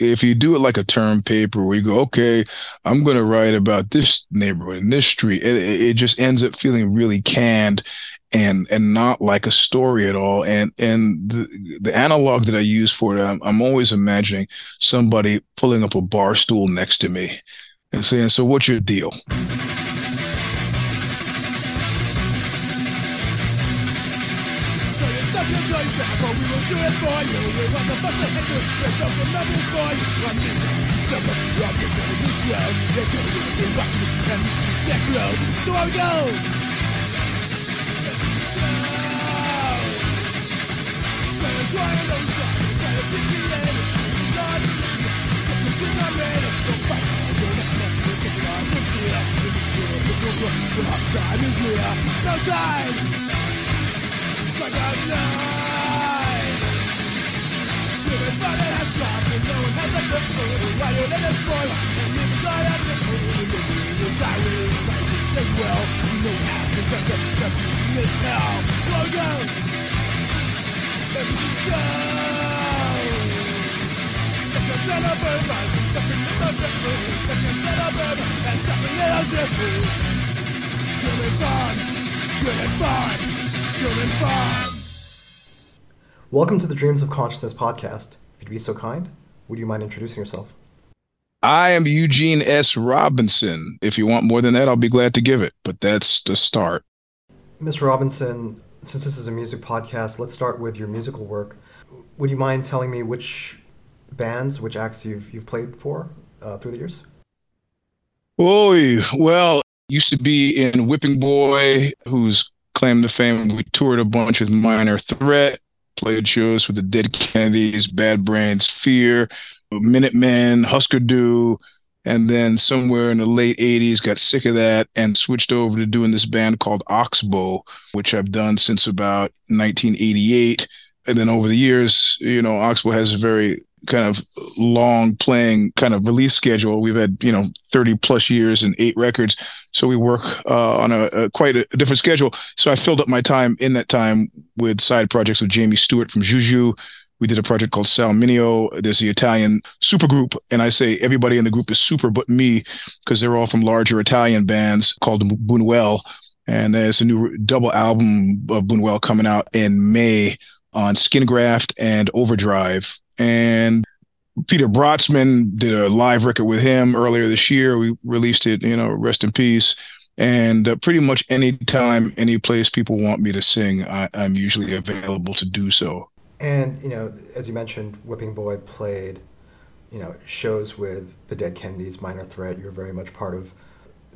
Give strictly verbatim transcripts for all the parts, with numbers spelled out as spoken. If you do it like a term paper where you go, okay, I'm going to write about this neighborhood and this street, it, it just ends up feeling really canned and and not like a story at all. And and the, the analog that I use for it, I'm, I'm always imagining somebody pulling up a bar stool next to me and saying, so what's your deal? But we will do it for you. We're on the bus to Henry. We're not the number boy. One minute, step up, rock it, and we show. They're going to be rushing, and we can stack rows. To our goal. Players right on those sides. Try to pick your head. Guys in the street. Stop the kids are ready. Don't fight. You're next man. We're taking off from here. We're just here. We're going to the hot side. Is here. Southside. It's like our night. Everybody has stopped and no one has a control. Why you let us boil and leave us right at the hole? You'll die with it, you'll die just as well. You know what happens at the refuge in this hell. Slow down. Everything's down. Step and set up a rise and step in little drifts. Step and set up a rise and step in little drifts. Good and fun, good and fun, good and fun. Welcome to the Dreams of Consciousness podcast. If you'd be so kind, would you mind introducing yourself? I am Eugene S. Robinson. If you want more than that, I'll be glad to give it, but that's the start. Miz Robinson, since this is a music podcast, let's start with your musical work. Would you mind telling me which bands, which acts you've you've played for uh, through the years? Oh, well, used to be in Whipping Boy, whose claim to fame. We toured a bunch with Minor Threat. Played shows with the Dead Kennedys, Bad Brains, Fear, Minutemen, Husker Du, and then somewhere in the late eighties got sick of that and switched over to doing this band called Oxbow, which I've done since about nineteen eighty-eight. And then over the years, you know, Oxbow has a very kind of long playing kind of release schedule. We've had, you know, thirty plus years and eight records. So we work uh, on a, a quite a different schedule. So I filled up my time in that time with side projects with Jamie Stewart from Juju. We did a project called Salminio. There's the Italian supergroup. And I say everybody in the group is super but me because they're all from larger Italian bands called Buñuel. And there's a new double album of Buñuel coming out in May on Skin Graft and Overdrive. And Peter Brötzmann, did a live record with him earlier this year. We released it, you know, rest in peace. And uh, pretty much any time, any place people want me to sing, I, I'm usually available to do so. And, you know, as you mentioned, Whipping Boy played, you know, shows with the Dead Kennedys, Minor Threat. You were very much part of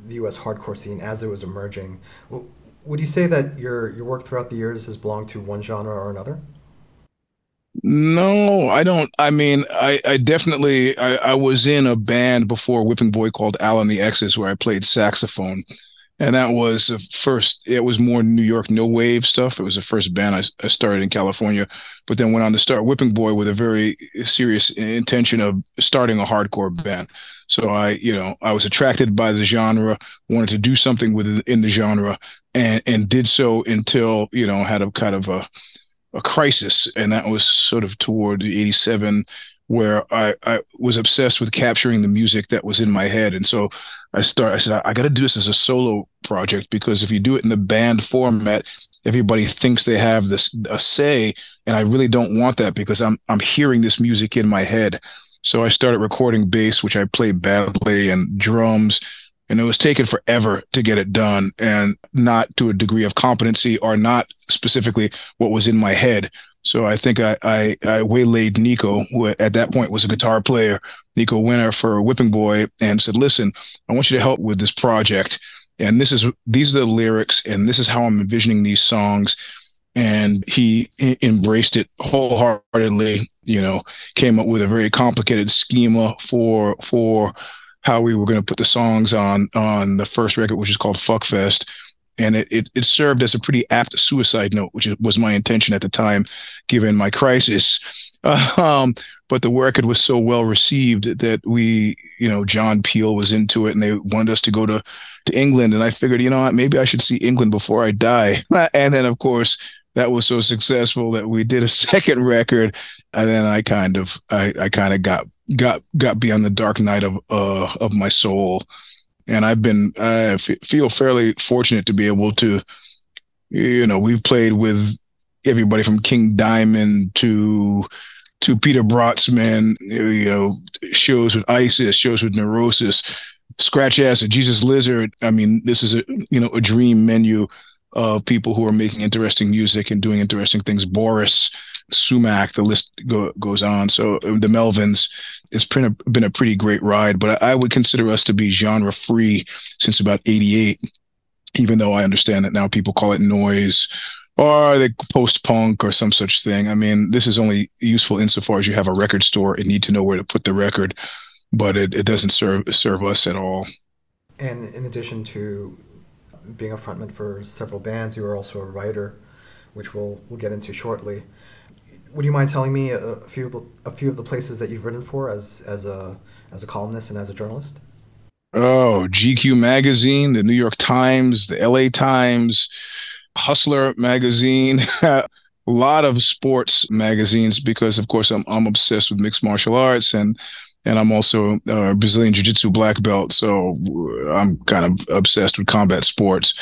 the U S hardcore scene as it was emerging. Well, would you say that your your work throughout the years has belonged to one genre or another? No, I don't. I mean, I, I definitely, I, I was in a band before Whipping Boy called Alan the Exes, where I played saxophone. And that was the first, it was more New York no wave stuff. It was the first band I, I started in California, but then went on to start Whipping Boy with a very serious intention of starting a hardcore band. So I, you know, I was attracted by the genre, wanted to do something within the genre, and, and did so until, you know, had a kind of a, a crisis. And that was sort of toward eighty-seven, where I, I was obsessed with capturing the music that was in my head. And so I start. I said, I, I got to do this as a solo project, because if you do it in the band format, everybody thinks they have this a say. And I really don't want that, because I'm I'm hearing this music in my head. So I started recording bass, which I played badly, and drums. And it was taken forever to get it done, and not to a degree of competency, or not specifically what was in my head. So I think I, I, I waylaid Nico, who at that point was a guitar player, Nico Winner for Whipping Boy, and said, listen, I want you to help with this project. And this is, these are the lyrics, and this is how I'm envisioning these songs. and he embraced it wholeheartedly, you know, came up with a very complicated schema for for how we were going to put the songs on on the first record, which is called Fuckfest. And it, it, it served as a pretty apt suicide note, which was my intention at the time, given my crisis. Um, but the record was so well received that we, you know, John Peel was into it, and they wanted us to go to, to England. And I figured, you know what, maybe I should see England before I die. And then, of course, that was so successful that we did a second record. And then I kind of, I, I kind of got, got, got beyond the dark night of, uh, of my soul. And I've been, I f- feel fairly fortunate to be able to, you know, we've played with everybody from King Diamond to to Peter Brötzmann, you know, shows with ISIS, shows with Neurosis, Scratch Acid, Jesus Lizard. I mean, this is a, you know, a dream menu of people who are making interesting music and doing interesting things. Boris, Sumac, the list go, goes on. So the Melvins, it's been a pretty great ride, but I would consider us to be genre free since about eighty-eight, even though I understand that now people call it noise or they post-punk or some such thing. I mean, this is only useful insofar as you have a record store and need to know where to put the record, but it, it doesn't serve serve us at all. And in addition to being a frontman for several bands, you were also a writer, which we'll we'll get into shortly. Would you mind telling me a few a few of the places that you've written for as as a as a columnist and as a journalist? Oh, G Q magazine, the New York Times, the L A Times, Hustler magazine, a lot of sports magazines because, of course, I'm I'm obsessed with mixed martial arts and and I'm also a Brazilian Jiu-Jitsu black belt, so I'm kind of obsessed with combat sports.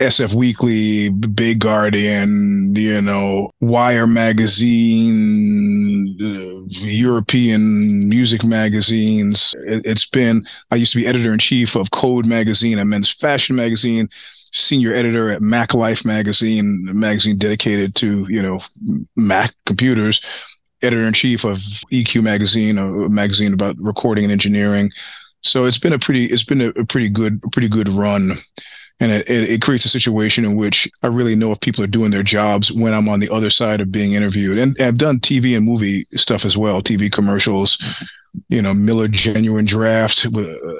S F Weekly, Big Guardian, you know, Wire magazine, uh, European music magazines. It, it's been, I used to be editor-in-chief of Code magazine, a men's fashion magazine, senior editor at Mac Life magazine, a magazine dedicated to, you know, Mac computers, editor-in-chief of E Q magazine, a magazine about recording and engineering. So it's been a pretty, it's been a, a pretty good, pretty good run. And it, it, it creates a situation in which I really know if people are doing their jobs when I'm on the other side of being interviewed. And, and I've done T V and movie stuff as well, T V commercials, you know, Miller Genuine Draft, uh,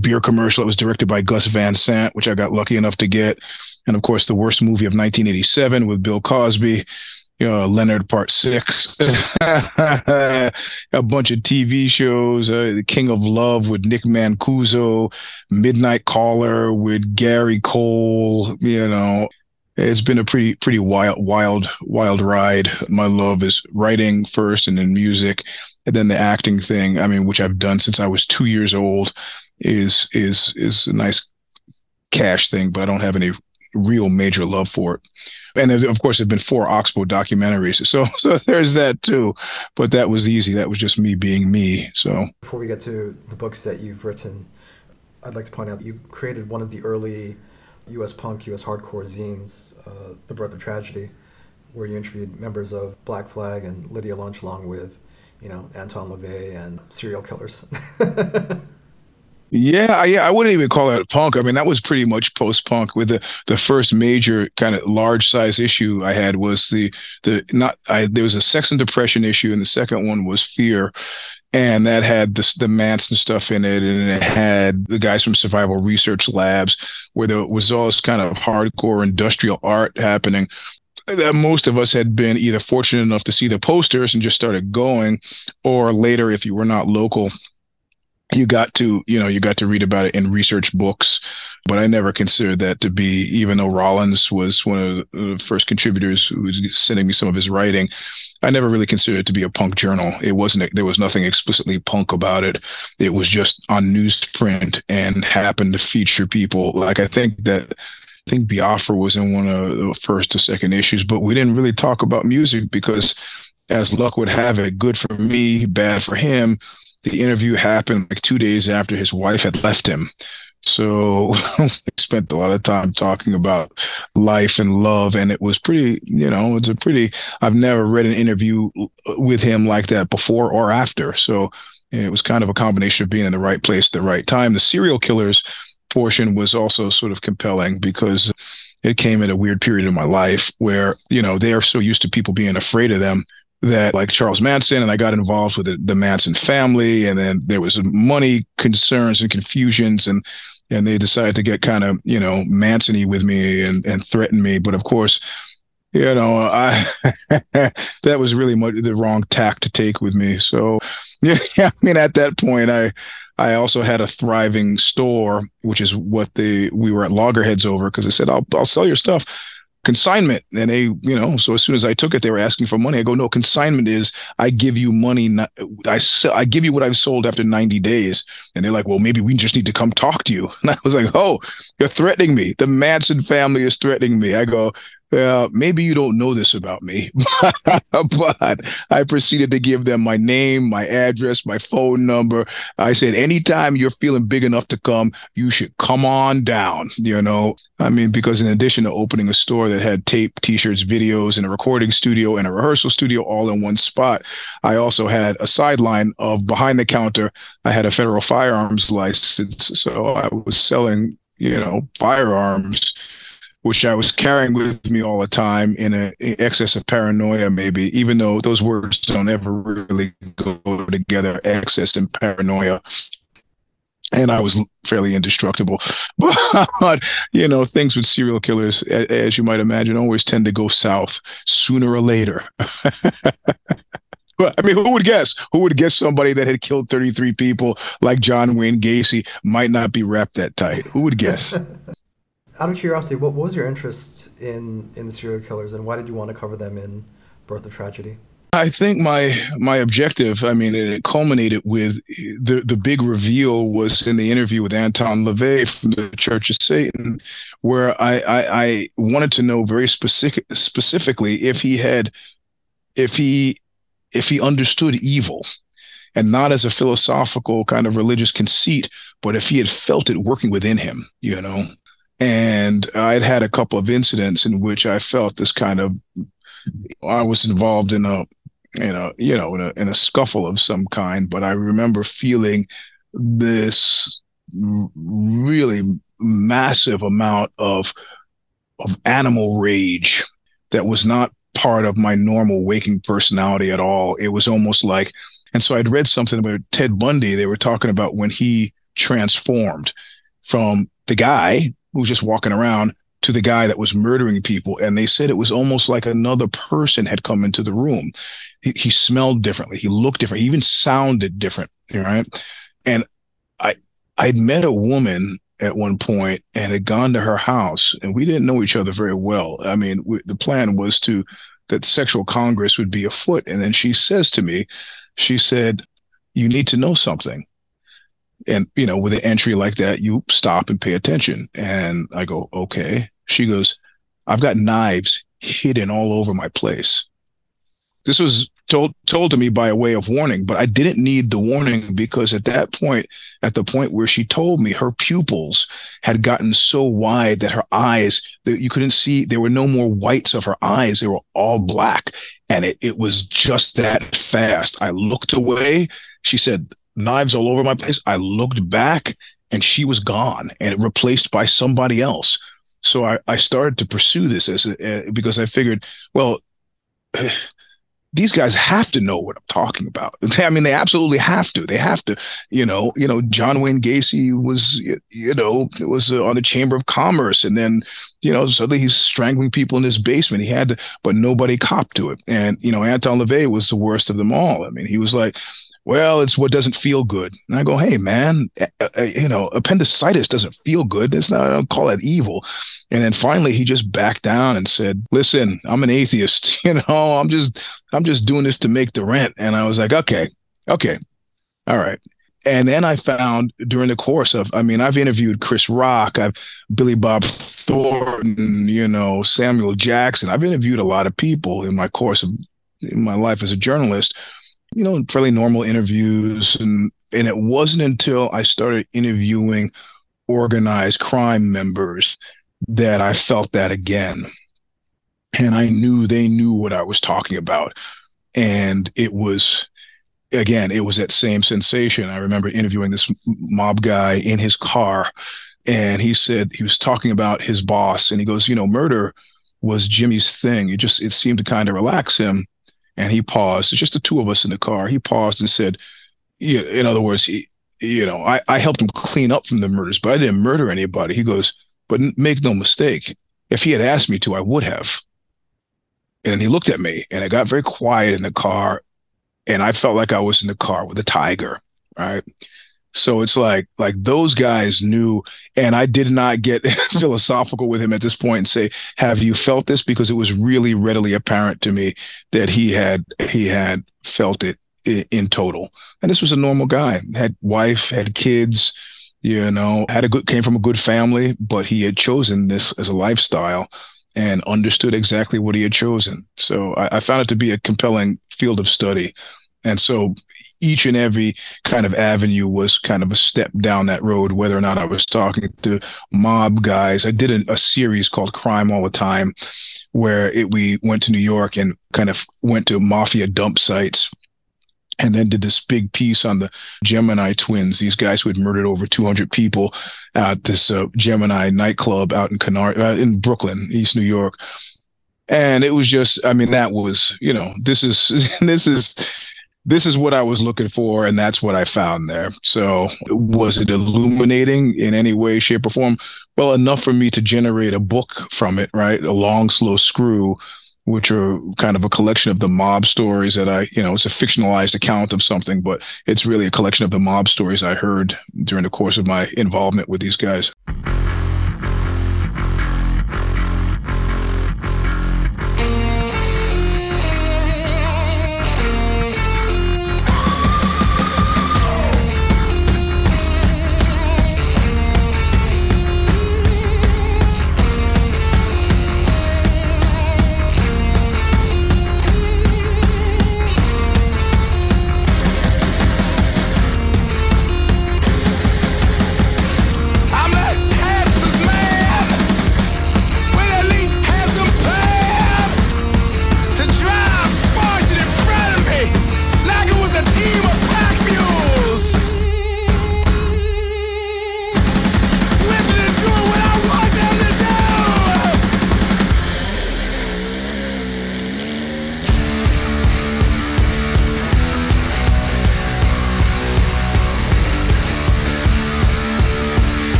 beer commercial that was directed by Gus Van Sant, which I got lucky enough to get. And, of course, the worst movie of nineteen eighty-seven with Bill Cosby, you know, Leonard Part Six, a bunch of T V shows, uh, The King of Love with Nick Mancuso, Midnight Caller with Gary Cole. You know, it's been a pretty, pretty wild, wild, wild ride. My love is writing first and then music and then the acting thing. I mean, which I've done since I was two years old is, is, is a nice cash thing, but I don't have any real major love for it. And of course, there've been four Oxbow documentaries, so so there's that too. But that was easy. That was just me being me. So before we get to the books that you've written, I'd like to point out that you created one of the early U S punk, U S hardcore zines, uh, "The Birth of Tragedy," where you interviewed members of Black Flag and Lydia Lunch, along with, you know, Anton LaVey and serial killers. Yeah, yeah, I wouldn't even call that punk. I mean, that was pretty much post-punk. With the, the first major kind of large size issue I had was the the not I there was a sex and depression issue, and the second one was Fear, and that had this, the Manson stuff in it, and it had the guys from Survival Research Labs, where there was all this kind of hardcore industrial art happening. That most of us had been either fortunate enough to see the posters and just started going, or later, if you were not local, you got to, you know, you got to read about it in research books, but I never considered that to be, even though Rollins was one of the first contributors who was sending me some of his writing, I never really considered it to be a punk journal. It wasn't, there was nothing explicitly punk about it. It was just on newsprint and happened to feature people. Like, I think that, I think Biafra was in one of the first or second issues, but we didn't really talk about music because, as luck would have it, good for me, bad for him, the interview happened like two days after his wife had left him. So I spent a lot of time talking about life and love. And it was pretty, you know, it's a pretty, I've never read an interview with him like that before or after. So it was kind of a combination of being in the right place at the right time. The serial killers portion was also sort of compelling because it came at a weird period in my life where, you know, they are so used to people being afraid of them that, like Charles Manson, and I got involved with the, the Manson family, and then there was money concerns and confusions, and and they decided to get kind of, you know, Manson-y with me and, and threaten me. But of course, you know, I that was really much the wrong tack to take with me. So, yeah, I mean, at that point, I I also had a thriving store, which is what they we were at loggerheads over, because I said, I'll I'll sell your stuff. Consignment. And they, you know, so as soon as I took it, they were asking for money. I go, no, consignment is I give you money. Not, I sell, I give you what I've sold after ninety days. And they're like, well, maybe we just need to come talk to you. And I was like, oh, you're threatening me. The Manson family is threatening me. I go, well, maybe you don't know this about me. But I proceeded to give them my name, my address, my phone number. I said, anytime you're feeling big enough to come, you should come on down, you know. I mean, because in addition to opening a store that had tape, T-shirts, videos, and a recording studio and a rehearsal studio all in one spot, I also had a sideline of behind the counter. I had a federal firearms license, so I was selling, you know, firearms, which I was carrying with me all the time in an excess of paranoia, maybe, even though those words don't ever really go together, excess and paranoia. And I was fairly indestructible. But, you know, things with serial killers, as you might imagine, always tend to go south sooner or later. I mean, who would guess? Who would guess somebody that had killed thirty-three people like John Wayne Gacy might not be wrapped that tight? Who would guess? Out of curiosity, what, what was your interest in, in the serial killers, and why did you want to cover them in Birth of Tragedy? I think my my objective, I mean, it culminated with the, the big reveal was in the interview with Anton LaVey from the Church of Satan, where I, I, I wanted to know very specific, specifically if he had, if he, if he understood evil, and not as a philosophical kind of religious conceit, but if he had felt it working within him, you know. And I'd had a couple of incidents in which I felt this kind of, I was involved in a, in a, you know, in a, in a scuffle of some kind, but I remember feeling this really massive amount of, of animal rage that was not part of my normal waking personality at all. It was almost like, and so I'd read something about Ted Bundy. They were talking about when he transformed from the guy who's just walking around to the guy that was murdering people. And they said it was almost like another person had come into the room. He, he smelled differently. He looked different. He even sounded different. Right. And I, I'd met a woman at one point and had gone to her house, and we didn't know each other very well. I mean, we, the plan was to, that sexual congress would be afoot. And then she says to me, she said, you need to know something. And, you know, with an entry like that, you stop and pay attention. And I go, okay. She goes, I've got knives hidden all over my place. This was told told to me by a way of warning, but I didn't need the warning, because at that point, at the point where she told me, her pupils had gotten so wide that her eyes, that you couldn't see, there were no more whites of her eyes. They were all black. And it, it was just that fast. I looked away. She said, knives all over my place. I looked back and she was gone and replaced by somebody else. So I, I started to pursue this as a, uh, because I figured, well, these guys have to know what I'm talking about. I mean, they absolutely have to. They have to, you know, you know, John Wayne Gacy was, you know, it was uh, on the Chamber of Commerce. And then, you know, suddenly he's strangling people in his basement. He had to, but nobody copped to it. And, you know, Anton LaVey was the worst of them all. I mean, he was like, well, it's what doesn't feel good. And I go, hey, man, uh, uh, you know, appendicitis doesn't feel good. That's not, I don't call that evil. And then finally, he just backed down and said, listen, I'm an atheist. You know, I'm just I'm just doing this to make the rent. And I was like, OK, OK. All right. And then I found during the course of, I mean, I've interviewed Chris Rock, I've Billy Bob Thornton, you know, Samuel Jackson. I've interviewed a lot of people in my course of in my life as a journalist, you know, fairly normal interviews. And, and it wasn't until I started interviewing organized crime members that I felt that again. And I knew they knew what I was talking about. And it was, again, it was that same sensation. I remember interviewing this mob guy in his car And he said, he was talking about his boss, and he goes, you know, murder was Jimmy's thing. It just, it seemed to kind of relax him. And he paused. It's just the two of us in the car. He paused and said, yeah, in other words, he, you know, I, I helped him clean up from the murders, but I didn't murder anybody. He goes, but make no mistake, if he had asked me to, I would have. And he looked at me, and it got very quiet in the car. And I felt like I was in the car with a tiger, right? So it's like, like those guys knew, and I did not get philosophical with him at this point and say, have you felt this? Because it was really readily apparent to me that he had, he had felt it in, in total. And this was a normal guy, had wife, had kids, you know, had a good, came from a good family, but he had chosen this as a lifestyle and understood exactly what he had chosen. So I, I found it to be a compelling field of study. And so each and every kind of avenue was kind of a step down that road, whether or not I was talking to mob guys. I did a, a series called Crime All the Time, where it, we went to New York and kind of went to mafia dump sites, and then did this big piece on the Gemini twins, these guys who had murdered over two hundred people at this uh, Gemini nightclub out in Canary, uh, in Brooklyn, East New York. And it was just, I mean, that was, you know, this is, this is, this is what I was looking for, and that's what I found there. So was it illuminating in any way, shape, or form? Well, enough for me to generate a book from it, right? A Long, Slow Screw, which are kind of a collection of the mob stories that I, you know, it's a fictionalized account of something, but it's really a collection of the mob stories I heard during the course of my involvement with these guys.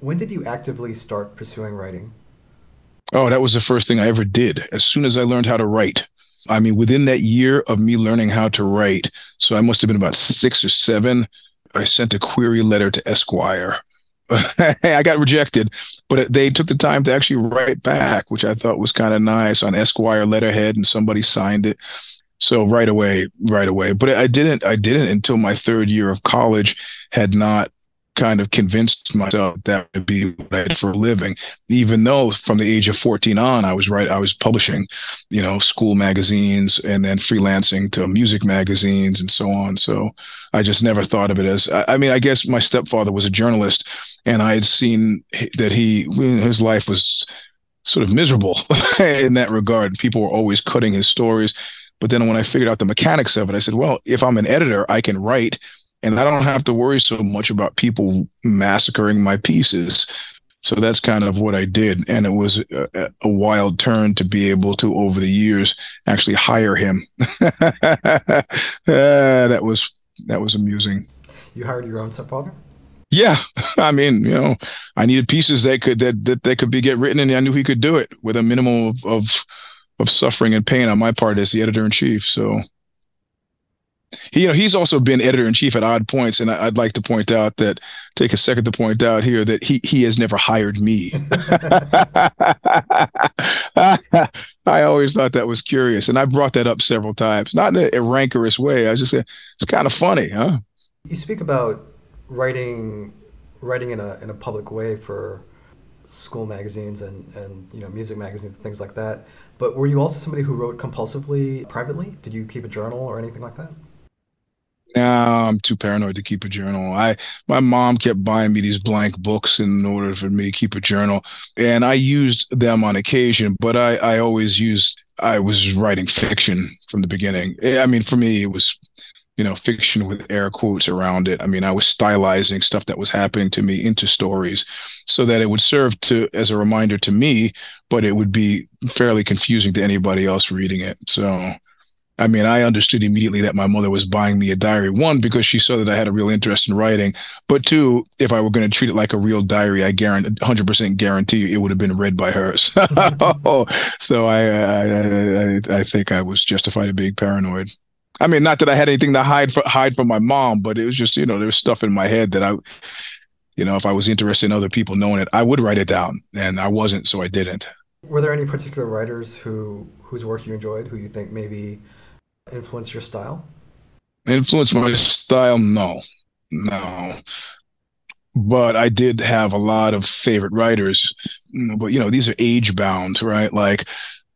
When did you actively start pursuing writing? Oh, that was the first thing I ever did. As soon as I learned how to write. I mean, within that year of me learning how to write, so I must have been about six or seven, I sent a query letter to Esquire. I got rejected, but they took the time to actually write back, which I thought was kind of nice, on Esquire letterhead, and somebody signed it. So right away, right away. But I didn't, I didn't until my third year of college, had not kind of convinced myself that would be what I did for a living, even though from the age of fourteen on, I was right. I was publishing, you know, school magazines and then freelancing to music magazines and so on. So I just never thought of it as, I, I mean, I guess my stepfather was a journalist and I had seen that he, his life was sort of miserable in that regard. People were always cutting his stories. But then when I figured out the mechanics of it, I said, well, if I'm an editor, I can write. And I don't have to worry so much about people massacring my pieces. So that's kind of what I did. And it was a, a wild turn to be able to, over the years, actually hire him. uh, that was that was amusing. You hired your own stepfather? Yeah. I mean, you know, I needed pieces that could that that they could be get written, and I knew he could do it with a minimum of, of, of suffering and pain on my part as the editor-in-chief. So... He, you know, he's also been editor-in-chief at odd points, and I, I'd like to point out that, take a second to point out here, that he, he has never hired me. I always thought that was curious, and I brought that up several times, not in a, a rancorous way. I was just saying, it's kind of funny, huh? You speak about writing writing in a in a public way for school magazines and, and you know music magazines and things like that, but were you also somebody who wrote compulsively privately? Did you keep a journal or anything like that? No, I'm too paranoid to keep a journal. I my mom kept buying me these blank books in order for me to keep a journal, and I used them on occasion. But I, I always used I was writing fiction from the beginning. I mean, for me, it was you know fiction with air quotes around it. I mean, I was stylizing stuff that was happening to me into stories, so that it would serve to as a reminder to me, but it would be fairly confusing to anybody else reading it. So. I mean, I understood immediately that my mother was buying me a diary. One, because she saw that I had a real interest in writing. But two, if I were going to treat it like a real diary, I guarantee, one hundred percent guarantee it would have been read by her. So, so I, I, I, I think I was justified in being paranoid. I mean, not that I had anything to hide for, hide from my mom, but it was just, you know, there was stuff in my head that I, you know, if I was interested in other people knowing it, I would write it down. And I wasn't, so I didn't. Were there any particular writers who whose work you enjoyed, who you think maybe... influence your style? Influence my style? No, no. But I did have a lot of favorite writers. But, you know, these are age bound, right? Like,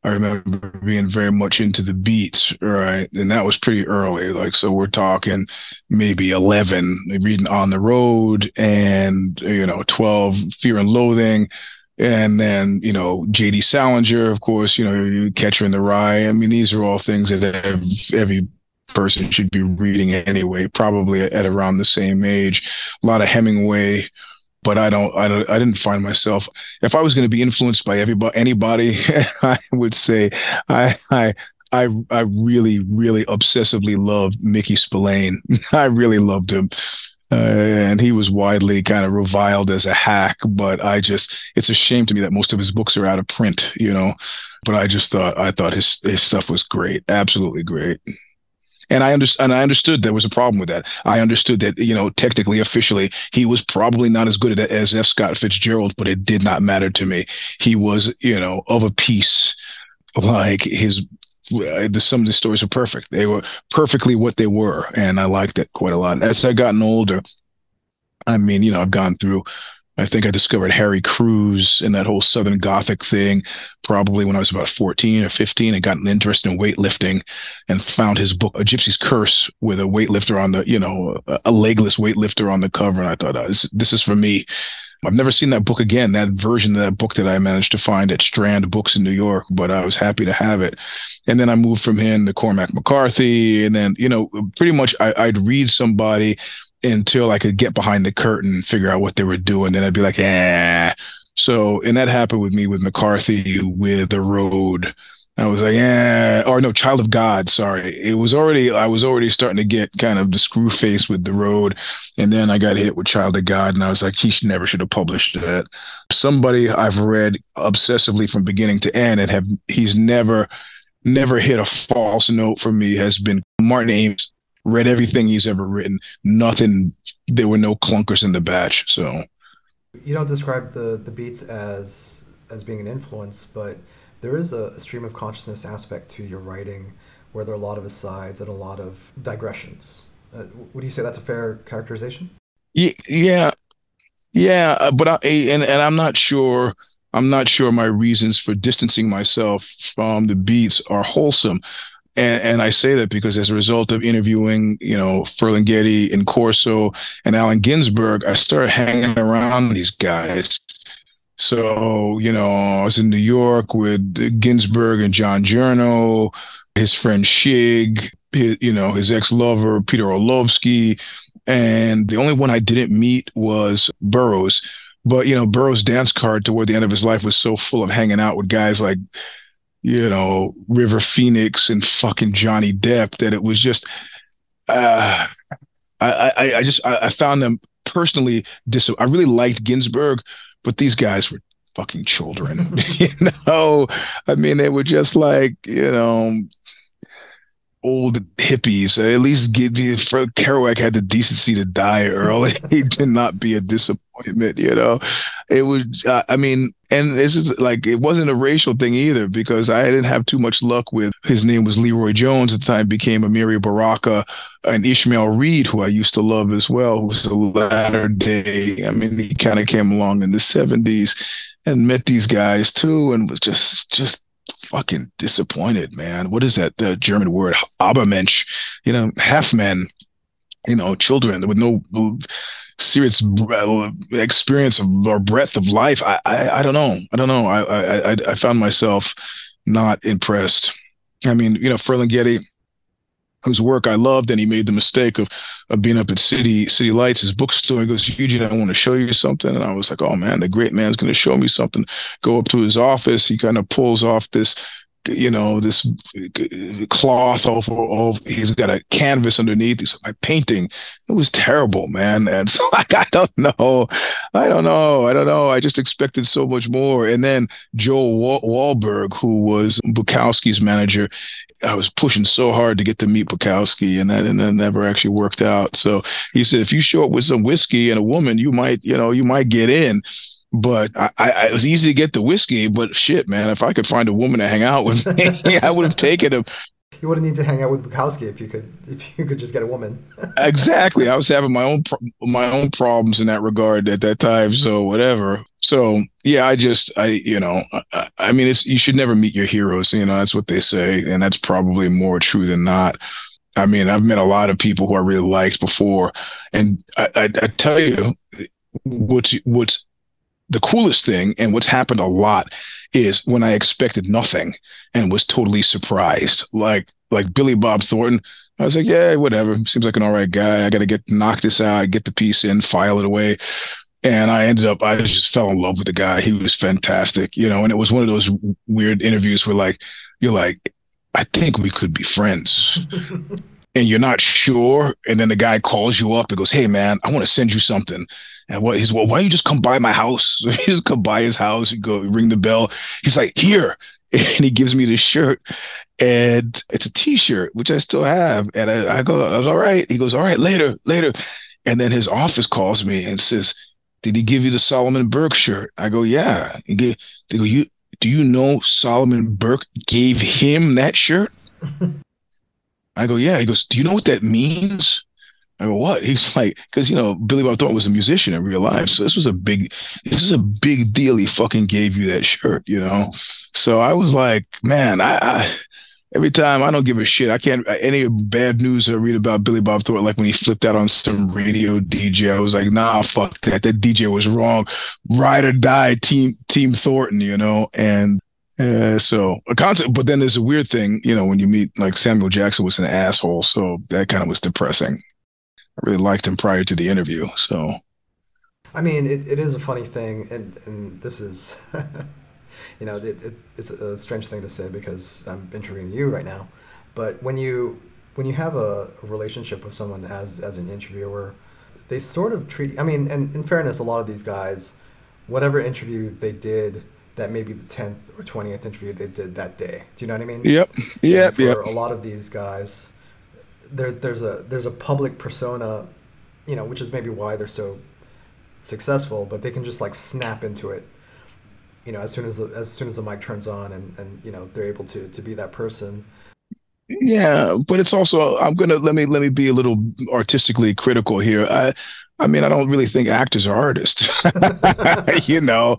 I remember being very much into the Beats, right? And that was pretty early. Like, so we're talking maybe eleven, reading On the Road and, you know, twelve, Fear and Loathing. And then, you know, J D Salinger, of course, you know, Catcher in the Rye. I mean, these are all things that every person should be reading anyway, probably at around the same age. A lot of Hemingway, but I don't, I don't, I didn't find myself. If I was going to be influenced by everybody, anybody, I would say I, I, I, I really, really obsessively loved Mickey Spillane. I really loved him. Uh, and he was widely kind of reviled as a hack, but I just, it's a shame to me that most of his books are out of print, you know, but I just thought, I thought his, his stuff was great. Absolutely great. And I understood, and I understood there was a problem with that. I understood that, you know, technically, officially, he was probably not as good at, as F. Scott Fitzgerald, but it did not matter to me. He was, you know, of a piece, like his, some of the stories were perfect. They were perfectly what they were, and I liked it quite a lot. As I've gotten older, I mean, you know, I've gone through, I think I discovered Harry Crews and that whole Southern Gothic thing probably when I was about fourteen or fifteen and gotten interested in weightlifting and found his book, A Gypsy's Curse, with a weightlifter on the, you know, a legless weightlifter on the cover. And I thought, oh, this, this is for me. I've never seen that book again, that version of that book that I managed to find at Strand Books in New York, but I was happy to have it. And then I moved from him to Cormac McCarthy. And then, you know, pretty much I, I'd read somebody until I could get behind the curtain and figure out what they were doing. Then I'd be like, eh. So, and that happened with me with McCarthy, with The Road, I was like, yeah, or no, Child of God. Sorry. It was already, I was already starting to get kind of the screw face with The Road. And then I got hit with Child of God. And I was like, he should, never should have published that. Somebody I've read obsessively from beginning to end and have, he's never, never hit a false note for me has been Martin Amis. Read everything he's ever written. Nothing. There were no clunkers in the batch. So you don't describe the, the beats as, as being an influence, but there is a stream of consciousness aspect to your writing where there are a lot of asides and a lot of digressions. Uh, would you say that's a fair characterization? Yeah. Yeah. But I, and, and I'm not sure, I'm not sure my reasons for distancing myself from the beats are wholesome. And, and I say that because as a result of interviewing, you know, Ferlinghetti and Corso and Allen Ginsberg, I started hanging around these guys. So, you know, I was in New York with Ginsberg and John Giorno, his friend Shig, his, you know, his ex-lover, Peter Orlovsky. And the only one I didn't meet was Burroughs. But, you know, Burroughs' dance card toward the end of his life was so full of hanging out with guys like, you know, River Phoenix and fucking Johnny Depp that it was just, uh, I, I, I just, I, I found them personally, dis- I really liked Ginsberg. But these guys were fucking children, you know? I mean, they were just like, you know, old hippies. At least give you, Kerouac had the decency to die early. He did not be a disappointment, you know? It was, uh, I mean, and this is like, it wasn't a racial thing either because I didn't have too much luck with, his name was Leroy Jones at the time, became Amiri Baraka and Ishmael Reed, who I used to love as well, who was the latter day. I mean, he kind of came along in the seventies and met these guys too and was just, just fucking disappointed, man. What is that the German word? Abermensch, you know, half men, you know, children with no serious experience or breadth of life. I, I, I don't know. I don't know. I, I, I found myself not impressed. I mean, you know, Ferlinghetti, whose work I loved, and he made the mistake of, of being up at City City Lights, his bookstore. He goes, Eugene, I want to show you something. And I was like, oh, man, the great man's going to show me something. Go up to his office. He kind of pulls off this, you know, this cloth over, over. He's got a canvas underneath. He's like, my painting. It was terrible, man. And so, like, I don't know. I don't know. I don't know. I just expected so much more. And then Joel Wal- Wahlberg, who was Bukowski's manager, I was pushing so hard to get to meet Bukowski, and that and that never actually worked out. So he said, if you show up with some whiskey and a woman, you might, you know, you might get in. But I, I, it was easy to get the whiskey, but shit, man, if I could find a woman to hang out with me, I would have taken him. You wouldn't need to hang out with Bukowski if you could, if you could just get a woman. Exactly. I was having my own, pro- my own problems in that regard at that time. So whatever. So yeah, I just, I, you know, I, I mean, it's, you should never meet your heroes. You know, that's what they say. And that's probably more true than not. I mean, I've met a lot of people who I really liked before. And I, I, I tell you what's, what's the coolest thing and what's happened a lot is when I expected nothing and was totally surprised. Like, like Billy Bob Thornton, I was like, yeah, whatever. Seems like an all right guy. I got to get, knock this out, get the piece in, file it away. And I ended up, I just fell in love with the guy. He was fantastic, you know, and it was one of those weird interviews where like, you're like, I think we could be friends. And you're not sure. And then the guy calls you up and goes, hey man, I want to send you something. And what he's, well, why don't you just come by my house? So he just come by his house and go ring the bell. He's like, here. And he gives me this shirt and it's a t-shirt, which I still have. And I, I go, I was all right. He goes, all right, later, later. And then his office calls me and says, did he give you the Solomon Burke shirt? I go, yeah. He gave, they go, you, do you know Solomon Burke gave him that shirt? I go, yeah. He goes, do you know what that means? I go, what? He's like, because, you know, Billy Bob Thornton was a musician in real life. So this was a big, this is a big deal. He fucking gave you that shirt, you know? So I was like, man, I, I every time I don't give a shit. I can't, any bad news I read about Billy Bob Thornton, like when he flipped out on some radio D J, I was like, nah, fuck that. That D J was wrong. Ride or die, team, team Thornton, you know? And Uh, so a concept, but then there's a weird thing, you know, when you meet like Samuel Jackson was an asshole. So that kind of was depressing. I really liked him prior to the interview. So, I mean, it, it is a funny thing. And, and this is you know, it, it, it's a strange thing to say because I'm interviewing you right now. But when you when you have a relationship with someone as as an interviewer, they sort of treat, I mean, and in fairness, a lot of these guys, whatever interview they did, that may be the tenth or twentieth interview they did that day. Do you know what I mean? Yep. Yep. For yep. a lot of these guys, there there's a there's a public persona, you know, which is maybe why they're so successful, but they can just like snap into it, you know, as soon as the, as soon as the mic turns on, and, and you know, they're able to to be that person. Yeah, but it's also, I'm gonna let me let me be a little artistically critical here. I I mean, I don't really think actors are artists. You know,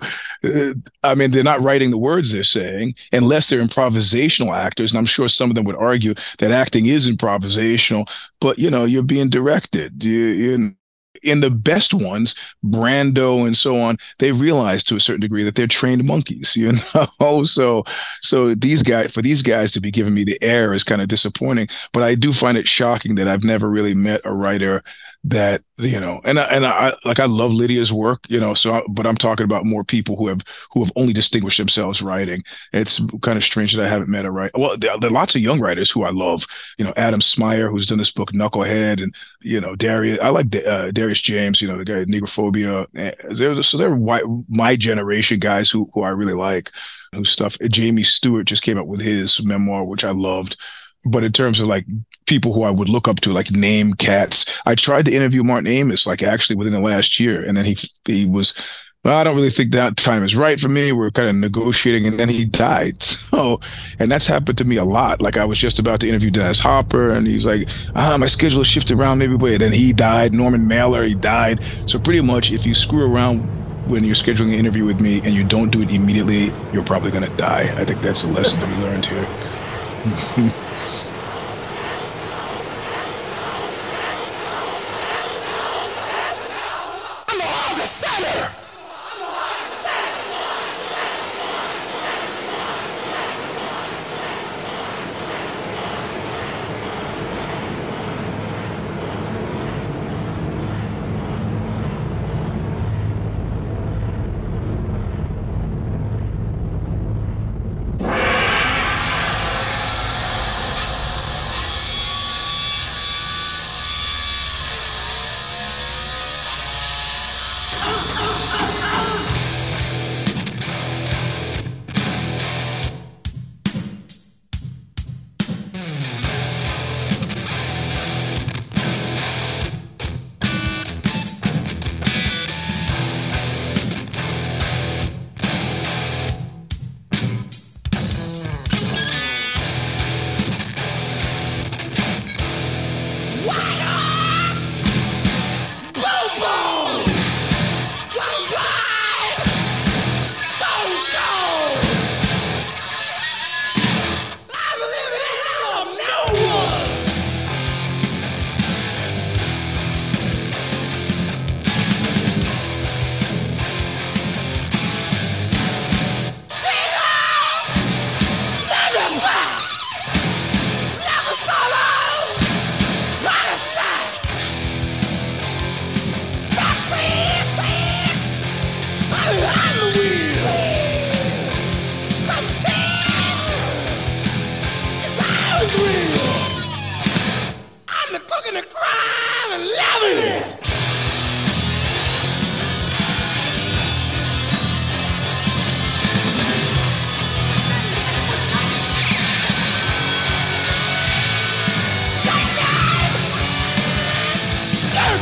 I mean, they're not writing the words they're saying unless they're improvisational actors. And I'm sure some of them would argue that acting is improvisational, but, you know, you're being directed. You, you, in the best ones, Brando and so on, they realize to a certain degree that they're trained monkeys, you know? So, so these guys, for these guys to be giving me the air is kind of disappointing, but I do find it shocking that I've never really met a writer that, you know, and I, and I, like, I love Lydia's work, you know, so, I, but I'm talking about more people who have, who have only distinguished themselves writing. It's kind of strange that I haven't met a writer. Well, there, there are lots of young writers who I love, you know, Adam Smyer, who's done this book, Knucklehead, and, you know, Darius, I like uh, Darius James, you know, the guy at Negrophobia. There's, so they're white, my generation guys who, who I really like, whose stuff. Jamie Stewart just came up with his memoir, which I loved. But in terms of like people who I would look up to, like name cats, I tried to interview Martin Amis, like actually within the last year. And then he, he was, well, I don't really think that time is right for me. We're kind of negotiating, and then he died. So, and that's happened to me a lot. Like I was just about to interview Dennis Hopper, and he's like, ah, my schedule shifted around everywhere. And then he died. Norman Mailer, he died. So pretty much if you screw around when you're scheduling an interview with me and you don't do it immediately, you're probably going to die. I think that's a lesson to be learned here.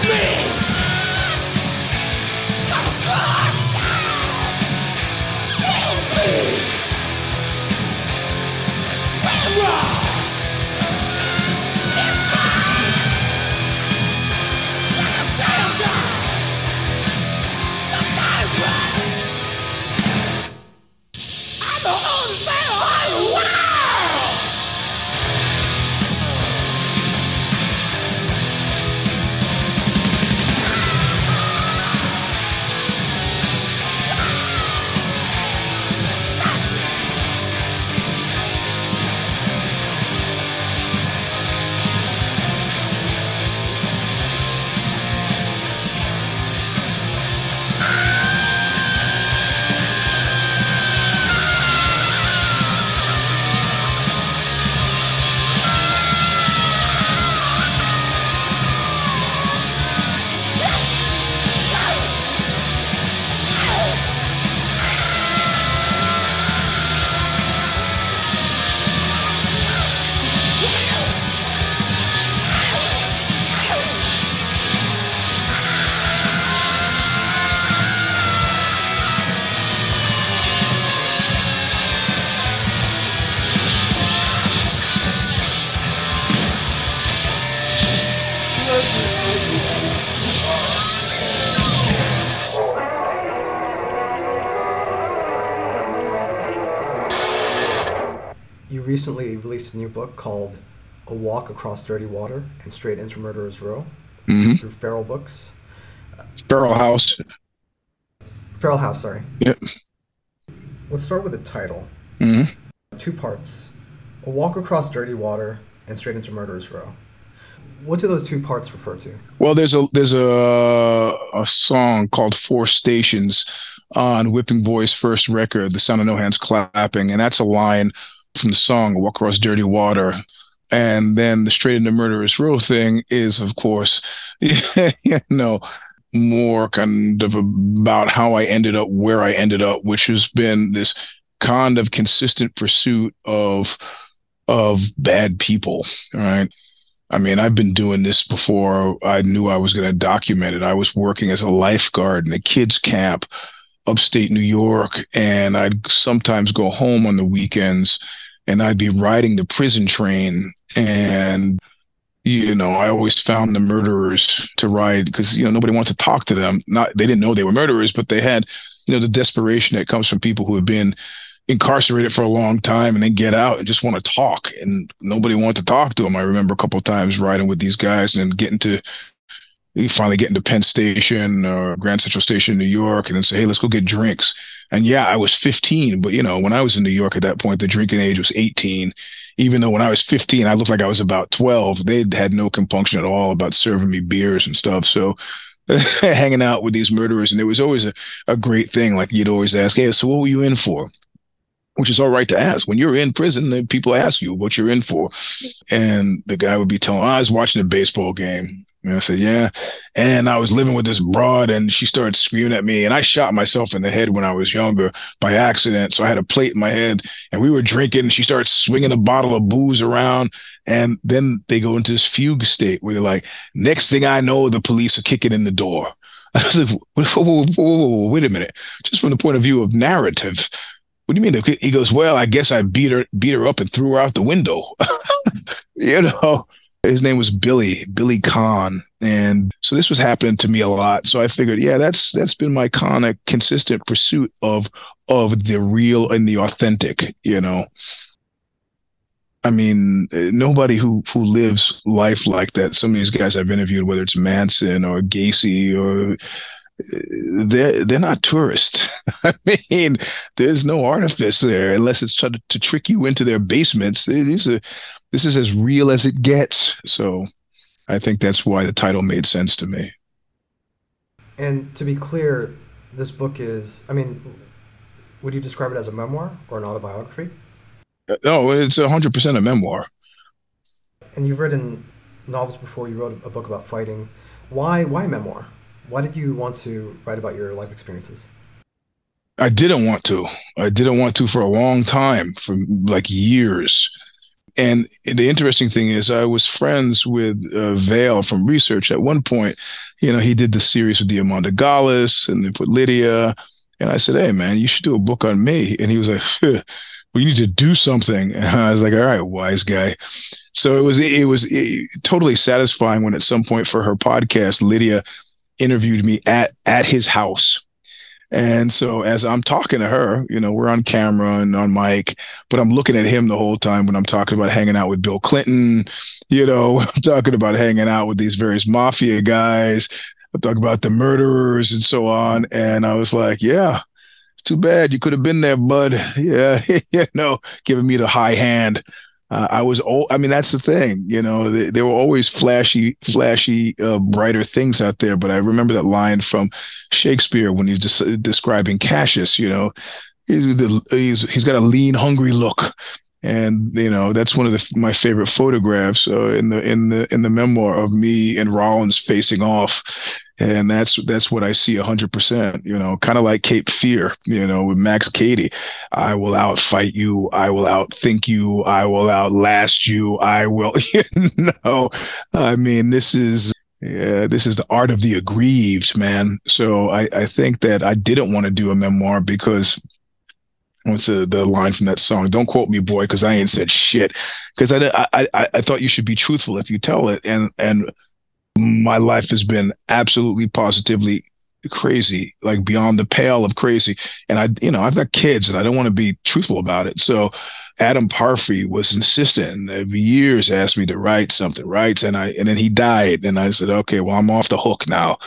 Means. Come on, recently released a new book called A Walk Across Dirty Water and Straight into Murderer's Row mm-hmm. through Feral Books. Feral House. Feral House, sorry. Yep. Let's start with the title. Mm-hmm. Two parts. A Walk Across Dirty Water and Straight into Murderer's Row. What do those two parts refer to? Well, there's a there's a a song called Four Stations on Whipping Boy's first record, The Sound of No Hands Clapping, and that's a line from the song, Walk Across Dirty Water. And then the Straight into Murderer's Row thing is, of course, you know, more kind of about how I ended up where I ended up, which has been this kind of consistent pursuit of of bad people, right? I mean, I've been doing this before I knew I was going to document it. I was working as a lifeguard in a kids' camp upstate New York, and I'd sometimes go home on the weekends, and I'd be riding the prison train. And, you know, I always found the murderers to ride because, you know, nobody wanted to talk to them. Not They didn't know they were murderers, but they had, you know, the desperation that comes from people who have been incarcerated for a long time and then get out and just want to talk, and nobody wanted to talk to him. I remember a couple of times riding with these guys and getting to finally getting to Penn Station or Grand Central Station in New York and then say, hey, let's go get drinks. And yeah, I was fifteen, but you know, when I was in New York at that point, the drinking age was eighteen, even though when I was fifteen, I looked like I was about twelve. They had no compunction at all about serving me beers and stuff. So hanging out with these murderers, and it was always a, a great thing. Like, you'd always ask, hey, so what were you in for? Which is all right to ask. When you're in prison, then people ask you what you're in for. And the guy would be telling, oh, I was watching a baseball game. And I said, yeah. And I was living with this broad, and she started screaming at me. And I shot myself in the head when I was younger by accident. So I had a plate in my head, and we were drinking, and she started swinging a bottle of booze around. And then they go into this fugue state where they're like, next thing I know, the police are kicking in the door. I was like, whoa, whoa, whoa, whoa, whoa, wait a minute. Just from the point of view of narrative, what do you mean? He goes, well, I guess I beat her, beat her up and threw her out the window. You know, his name was Billy, Billy Kahn. And so this was happening to me a lot. So I figured, yeah, that's, that's been my kind of consistent pursuit of, of the real and the authentic, you know. I mean, nobody who, who lives life like that, some of these guys I've interviewed, whether it's Manson or Gacy or, They're, they're not tourists. I mean, there's no artifice there unless it's trying to, to trick you into their basements. These are, this is as real as it gets. So I think that's why the title made sense to me. And to be clear, this book is, I mean, would you describe it as a memoir or an autobiography? No, it's one hundred percent a memoir. And you've written novels before. You wrote a book about fighting. Why, why memoir? Why did you want to write about your life experiences? I didn't want to. I didn't want to for a long time, for like years. And the interesting thing is I was friends with uh, Vale from Research at one point. You know, he did the series with Diamanda Gallis and they put Lydia. And I said, hey, man, you should do a book on me. And he was like, huh, we need to do something. And I was like, all right, wise guy. So it was, it was it, totally satisfying when at some point for her podcast, Lydia interviewed me at at his house. And so as I'm talking to her, you know, we're on camera and on mic, but I'm looking at him the whole time when I'm talking about hanging out with Bill Clinton, you know, I'm talking about hanging out with these various mafia guys, I'm talking about the murderers and so on. And I was like, yeah, it's too bad you could have been there, bud. Yeah, you know, giving me the high hand. Uh, I was old. I mean, that's the thing, you know, th- there were always flashy, flashy, uh, brighter things out there. But I remember that line from Shakespeare when he's des- describing Cassius, you know, he's, the, he's, he's got a lean, hungry look. And, you know, that's one of the, my favorite photographs uh, in the in the in the memoir of me and Rollins facing off. And that's that's what I see one hundred percent, you know, kind of like Cape Fear, you know, with Max Cady. I will outfight you. I will outthink you. I will outlast you. I will, you know, I mean, this is yeah, this is the art of the aggrieved, man. So I, I think that I didn't want to do a memoir because. What's the, the line from that song? Don't quote me, boy, because I ain't said shit. Because I, I, I, I thought you should be truthful if you tell it. And and my life has been absolutely, positively crazy, like beyond the pale of crazy. And I, you know, I've got kids, and I don't want to be truthful about it. So Adam Parfrey was insistent and for years asked me to write something, right? And I and then he died. And I said, okay, well, I'm off the hook now.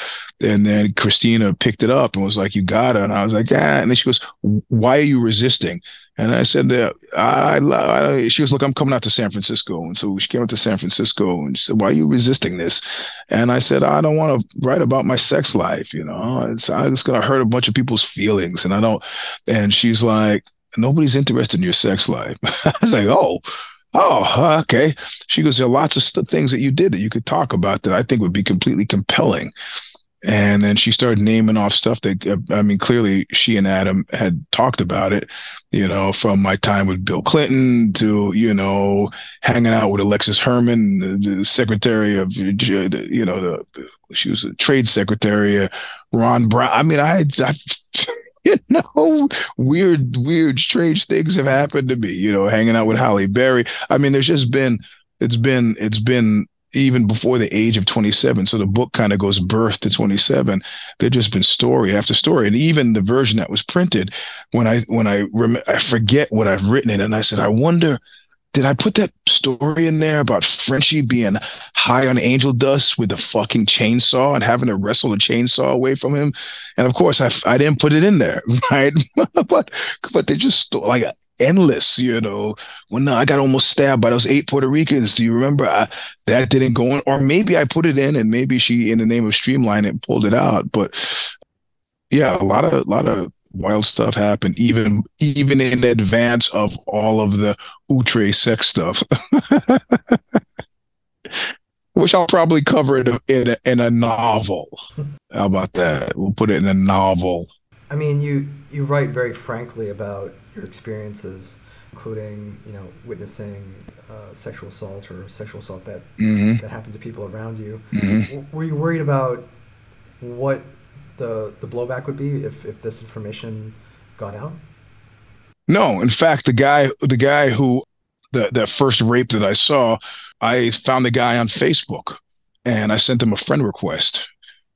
And then Christina picked it up and was like, you gotta. And I was like, ah. And then she goes, why are you resisting? And I said, that I, I, she was like, I'm coming out to San Francisco. And so she came out to San Francisco and she said, why are you resisting this? And I said, I don't want to write about my sex life. You know, it's, it's going to hurt a bunch of people's feelings. And I don't. And she's like, nobody's interested in your sex life. I was like, oh, oh, okay. She goes, there are lots of st- things that you did that you could talk about that I think would be completely compelling. And then she started naming off stuff that, I mean, clearly she and Adam had talked about it, you know, from my time with Bill Clinton to, you know, hanging out with Alexis Herman, the, the secretary of, you know, the, she was a trade secretary, uh, Ron Brown. I mean, I, I you know, weird, weird, strange things have happened to me, you know, hanging out with Halle Berry. I mean, there's just been, it's been, it's been, even before the age of twenty-seven. So the book kind of goes birth to twenty-seven. There'd just been story after story. And even the version that was printed, when I, when I, rem- I forget what I've written in. And I said, I wonder, did I put that story in there about Frenchie being high on angel dust with a fucking chainsaw and having to wrestle the chainsaw away from him? And of course I, I didn't put it in there. Right. but, but they just st- like a, endless, you know, well, no, I got almost stabbed by those eight Puerto Ricans. Do you remember? I, that didn't go on. Or maybe I put it in and maybe she, in the name of Streamline, it pulled it out. But yeah, a lot of, a lot of wild stuff happened, even, even in advance of all of the outre sex stuff, which I'll probably cover in a, in a, in a novel. How about that? We'll put it in a novel. I mean, you, you write very frankly about your experiences, including, you know, witnessing uh, sexual assault or sexual assault that mm-hmm. that happened to people around you. Mm-hmm. Were you worried about what the the blowback would be if, if this information got out? No, in fact, the guy the guy who the that first rape that I saw, I found the guy on Facebook and I sent him a friend request,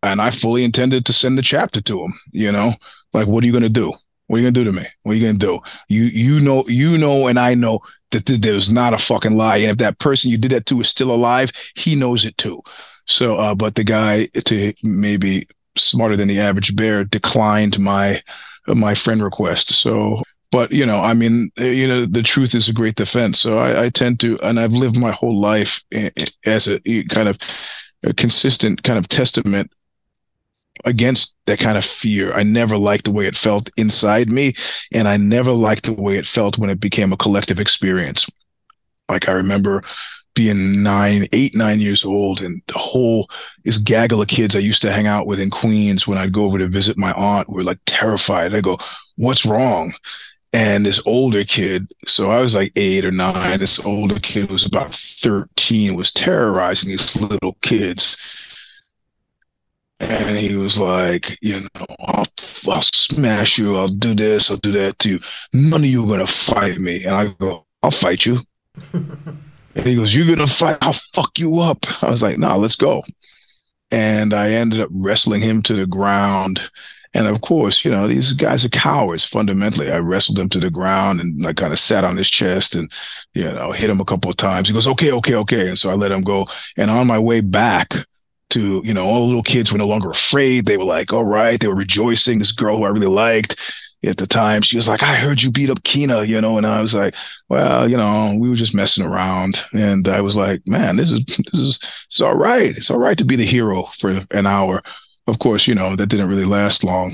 and I fully intended to send the chapter to him. You know, like, what are you going to do? What are you gonna do to me? What are you gonna do? You you know you know, and I know that th- there's not a fucking lie. And if that person you did that to is still alive, he knows it too. So, uh, but the guy, to maybe smarter than the average bear, declined my my friend request. So, but you know, I mean, you know, the truth is a great defense. So I, I tend to, and I've lived my whole life as a kind of a consistent kind of testament against that kind of fear. I never liked the way it felt inside me, and I never liked the way it felt when it became a collective experience. Like, I remember being nine, eight, nine years old, and the whole this gaggle of kids I used to hang out with in Queens when I'd go over to visit my aunt were like terrified. I go, what's wrong? And this older kid, so I was like eight or nine, this older kid was about thirteen, was terrorizing these little kids. And he was like, you know, I'll, I'll smash you. I'll do this. I'll do that to you. None of you are going to fight me. And I go, I'll fight you. And he goes, you're going to fight? I'll fuck you up. I was like, nah, let's go. And I ended up wrestling him to the ground. And of course, you know, these guys are cowards fundamentally. I wrestled him to the ground and I kind of sat on his chest and, you know, hit him a couple of times. He goes, okay, okay, okay. And so I let him go. And on my way back, to, you know, all the little kids were no longer afraid. They were like, all right. They were rejoicing. This girl who I really liked at the time, she was like, I heard you beat up Kina, you know? And I was like, well, you know, we were just messing around. And I was like, man, this is, this is, it's all right. It's all right to be the hero for an hour. Of course, you know, that didn't really last long.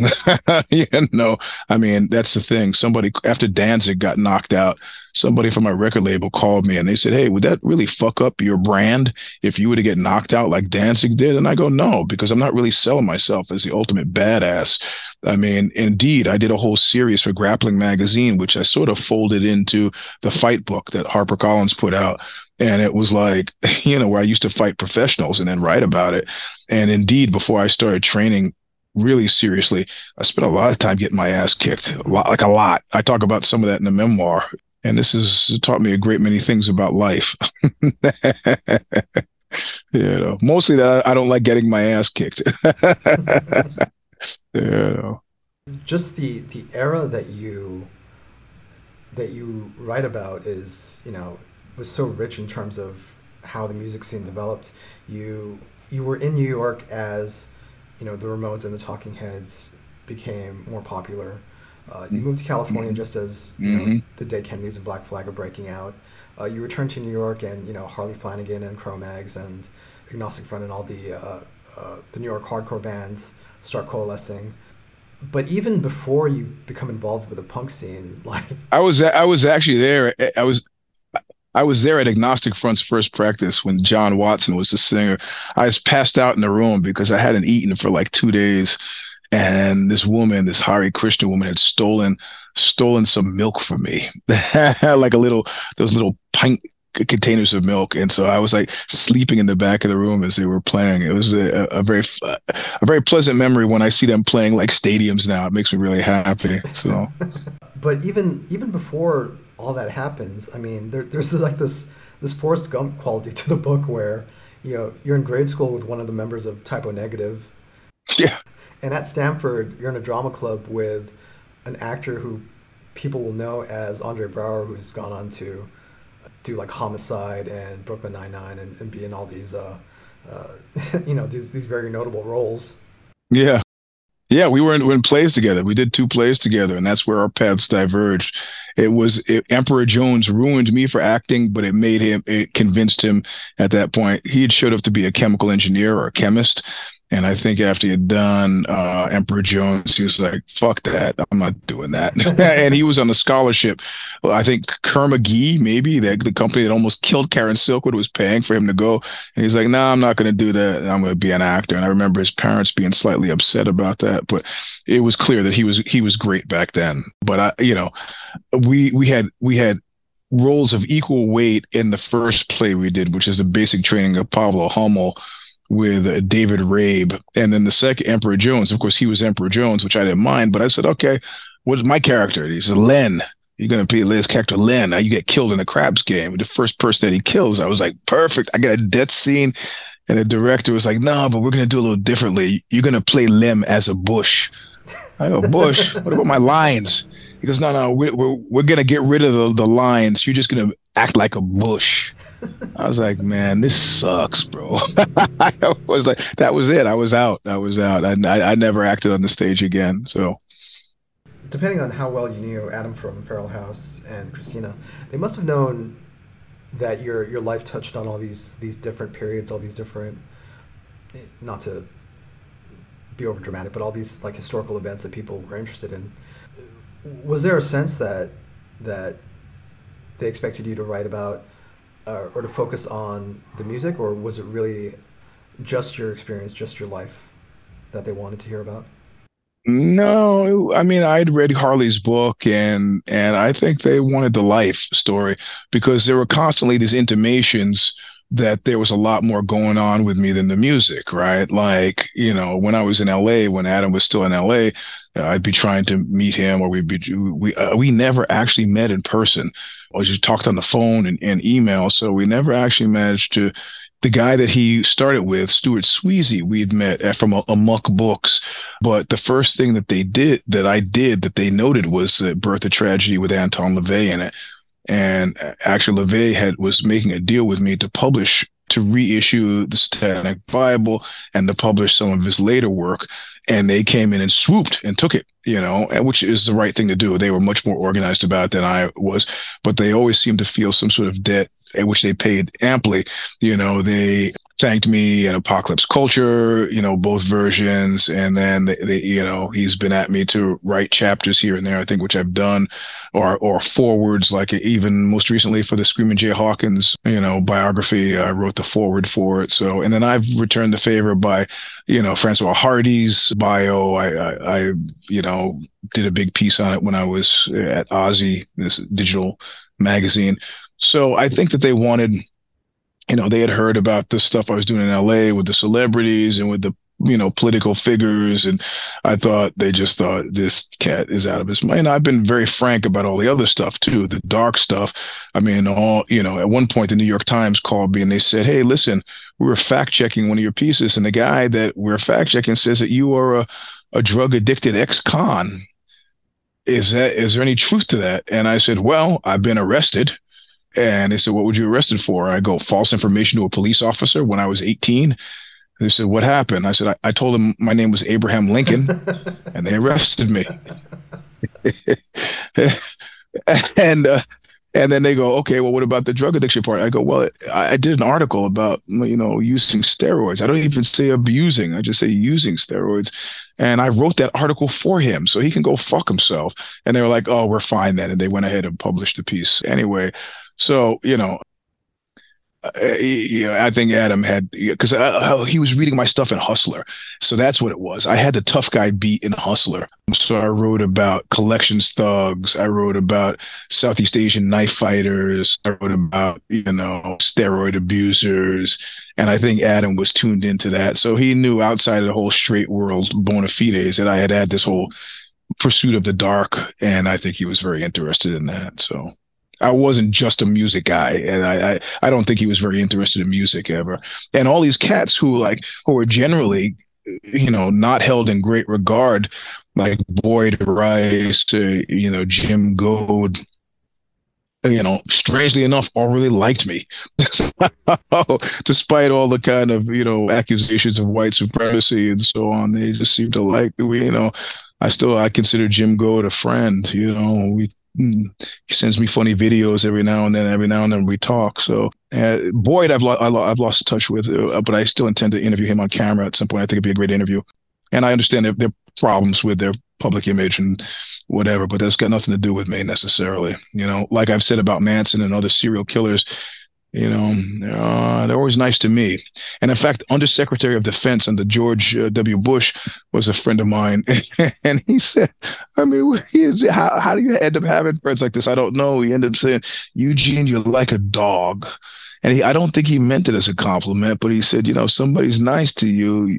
You know, I mean, that's the thing. Somebody, after Danzig got knocked out, somebody from my record label called me and they said, hey, would that really fuck up your brand if you were to get knocked out like Danzig did? And I go, no, because I'm not really selling myself as the ultimate badass. I mean, indeed, I did a whole series for Grappling Magazine, which I sort of folded into the fight book that HarperCollins put out. And it was like, you know, where I used to fight professionals and then write about it. And indeed, before I started training really seriously, I spent a lot of time getting my ass kicked, a lot, like a lot. I talk about some of that in the memoir. And this has taught me a great many things about life. You know, mostly that I don't like getting my ass kicked. You know, just the the era that you that you write about is, you know, was so rich in terms of how the music scene developed. You you were in New York as, you know, the Ramones and the Talking Heads became more popular. Uh, you moved to California just as, you know, mm-hmm. the Dead Kennedys and Black Flag are breaking out. Uh, you returned to New York and, you know, Harley Flanagan and Cro-Mags and Agnostic Front and all the uh, uh, the New York hardcore bands start coalescing. But even before you become involved with the punk scene, like I was, I was actually there. I was, I was there at Agnostic Front's first practice when John Watson was the singer. I was passed out in the room because I hadn't eaten for like two days, and this woman, this Hare Krishna woman, had stolen stolen some milk from me, like a little those little pint containers of milk. And so I was like sleeping in the back of the room as they were playing. It was a, a very a very pleasant memory. When I see them playing like stadiums now, it makes me really happy. So but even even before all that happens, I mean there, there's like this this Forrest Gump quality to the book where, you know, you're in grade school with one of the members of Typo Negative. Yeah. And at Stanford you're in a drama club with an actor who people will know as Andre Brower, who's gone on to do like Homicide and Brooklyn Nine-Nine and, and be in all these, uh, uh, you know, these these very notable roles. Yeah. Yeah, we were in, we were in plays together. We did two plays together, and that's where our paths diverged. It was it, Emperor Jones ruined me for acting, but it made him, it convinced him at that point. He had showed up to be a chemical engineer or a chemist. And I think after he had done uh, Emperor Jones, he was like, fuck that. I'm not doing that. And he was on a scholarship. I think Kerma Gee, maybe, that the company that almost killed Karen Silkwood was paying for him to go. And he's like, no, nah, I'm not going to do that. I'm going to be an actor. And I remember his parents being slightly upset about that. But it was clear that he was he was great back then. But, I, you know, we we had we had. roles of equal weight in the first play we did, which is the basic training of Pablo Hummel with uh, David Rabe. And then the second, Emperor Jones, of course, he was Emperor Jones, which I didn't mind, but I said, okay, what's my character? And he said, Len, you're going to be Len's character, Len. Now you get killed in a crabs game. The first person that he kills, I was like, perfect. I got a death scene. And the director was like, no, nah, but we're going to do a little differently. You're going to play Lem as a bush. I go, bush? What about my lines? He goes, no, no, we're, we're, we're going to get rid of the, the lines. You're just going to act like a bush. I was like, man, this sucks, bro. I was like, that was it. I was out. I was out. I, I, I never acted on the stage again. So, depending on how well you knew Adam from Feral House and Christina, they must have known that your your life touched on all these these different periods, all these different, not to be overdramatic, but all these like historical events that people were interested in. Was there a sense that that they expected you to write about uh, or to focus on the music, or was it really just your experience, just your life that they wanted to hear about? No, I mean, I'd read Harley's book, and and I think they wanted the life story because there were constantly these intimations that there was a lot more going on with me than the music, right? Like, you know, when I was in L A, when Adam was still in L A, I'd be trying to meet him, or we'd be, we uh, we never actually met in person. Or just talked on the phone and, and email. So we never actually managed to. The guy that he started with, Stuart Sweezy, we'd met from Amok Books. But the first thing that they did, that I did, that they noted was The Birth of Tragedy with Anton LaVey in it. And actually, LaVey had was making a deal with me to publish, to reissue the Satanic Bible and to publish some of his later work. And they came in and swooped and took it, you know, which is the right thing to do. They were much more organized about it than I was, but they always seemed to feel some sort of debt, which they paid amply. You know, they thanked me in Apocalypse Culture, you know, both versions. And then, they, they, you know, he's been at me to write chapters here and there, I think, which I've done, or or forwards, like even most recently for the Screaming Jay Hawkins, you know, biography, I wrote the forward for it. So, and then I've returned the favor by, you know, Francois Hardy's bio. I, I, I, you know, did a big piece on it when I was at Aussie, this digital magazine. So I think that they wanted, you know, they had heard about the stuff I was doing in L A with the celebrities and with the, you know, political figures. And I thought they just thought this cat is out of his mind. And I've been very frank about all the other stuff too, the dark stuff. I mean, all, you know, at one point the New York Times called me and they said, hey, listen, we were fact checking one of your pieces. And the guy that we're fact checking says that you are a, a drug addicted ex-con. is that, is there any truth to that? And I said, well, I've been arrested. And they said, what were you arrested for? I go, false information to a police officer when I was eighteen. They said, what happened? I said, I, I told them my name was Abraham Lincoln, and they arrested me. and uh, and then they go, okay, well, what about the drug addiction part? I go, well, I, I did an article about, you know, using steroids. I don't even say abusing. I just say using steroids. And I wrote that article for him, so he can go fuck himself. And they were like, oh, we're fine then. And they went ahead and published the piece anyway. So, you know, Uh, you know, I think Adam had, because he was reading my stuff in Hustler. So that's what it was. I had the tough guy beat in Hustler. So I wrote about collections thugs. I wrote about Southeast Asian knife fighters. I wrote about, you know, steroid abusers. And I think Adam was tuned into that. So he knew outside of the whole straight world bona fides that I had had this whole pursuit of the dark. And I think he was very interested in that. So I wasn't just a music guy, and I, I, I don't think he was very interested in music ever. And all these cats who like who are generally, you know, not held in great regard, like Boyd Rice, uh, you know, Jim Goad, you know, strangely enough, all really liked me, despite all the kind of, you know, accusations of white supremacy and so on. They just seemed to like, you know, I still I consider Jim Goad a friend. You know, we. He sends me funny videos every now and then. Every now and then we talk. So uh, Boyd, I've lo- I've lost touch with, uh, but I still intend to interview him on camera at some point. I think it'd be a great interview. And I understand their problems with their public image and whatever, but that's got nothing to do with me necessarily. You know, like I've said about Manson and other serial killers, you know, uh, they're always nice to me. And in fact, Undersecretary of Defense under George uh, W. Bush was a friend of mine. And he said, I mean, he is, how, how do you end up having friends like this? I don't know. He ended up saying, Eugene, you're like a dog. And he, I don't think he meant it as a compliment, but he said, you know, if somebody's nice to you,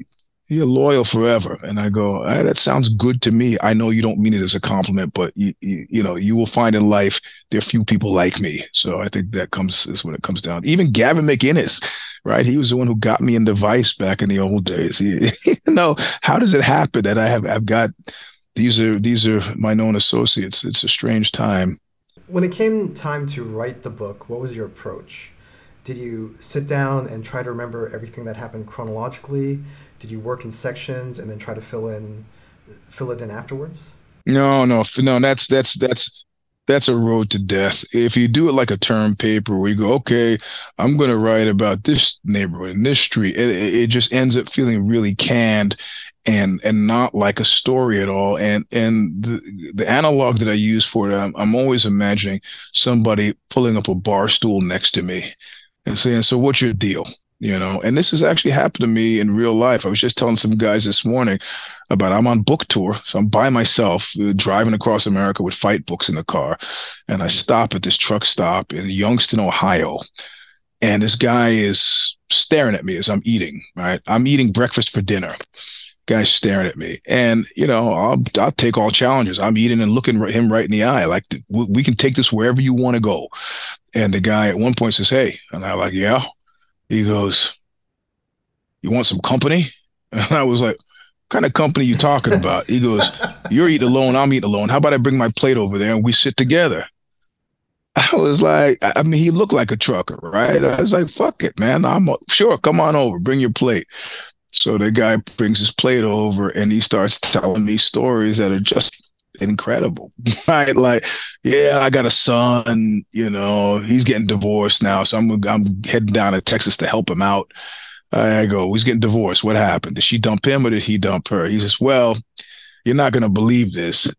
you're loyal forever. And I go, ah, that sounds good to me. I know you don't mean it as a compliment, but you, you, you know, you will find in life, there are few people like me. So I think that comes, is what it comes down. Even Gavin McInnes, right? He was the one who got me into Vice back in the old days. He, you know, how does it happen that I have, I've got, these are, these are my known associates. It's a strange time. When it came time to write the book, what was your approach? Did you sit down and try to remember everything that happened chronologically? Did you work in sections and then try to fill in, fill it in afterwards? No, no, no. That's that's that's that's a road to death. If you do it like a term paper, where you go, okay, I'm going to write about this neighborhood and this street, it, it just ends up feeling really canned and and not like a story at all. And and the, the analog that I use for it, I'm, I'm always imagining somebody pulling up a bar stool next to me and saying, "So what's your deal?" You know, and this has actually happened to me in real life. I was just telling some guys this morning about I'm on book tour. So I'm by myself uh, driving across America with fight books in the car. And I stop at this truck stop in Youngstown, Ohio. And this guy is staring at me as I'm eating, right? I'm eating breakfast for dinner. Guy's staring at me. And, you know, I'll, I'll take all challenges. I'm eating and looking him right in the eye. Like, we can take this wherever you want to go. And the guy at one point says, "Hey." And I'm like, "Yeah." He goes, "You want some company?" And I was like, "What kind of company you talking about?" He goes, "You're eating alone. I'm eating alone. How about I bring my plate over there and we sit together?" I was like, I mean, he looked like a trucker, right? I was like, "Fuck it, man. I'm a, sure. Come on over. Bring your plate." So the guy brings his plate over and he starts telling me stories that are just incredible, right? Like, yeah, I got a son, you know, he's getting divorced now, so I'm I'm heading down to Texas to help him out. I go, "He's getting divorced. What happened? Did she dump him or did he dump her?" He says, "Well, you're not going to believe this,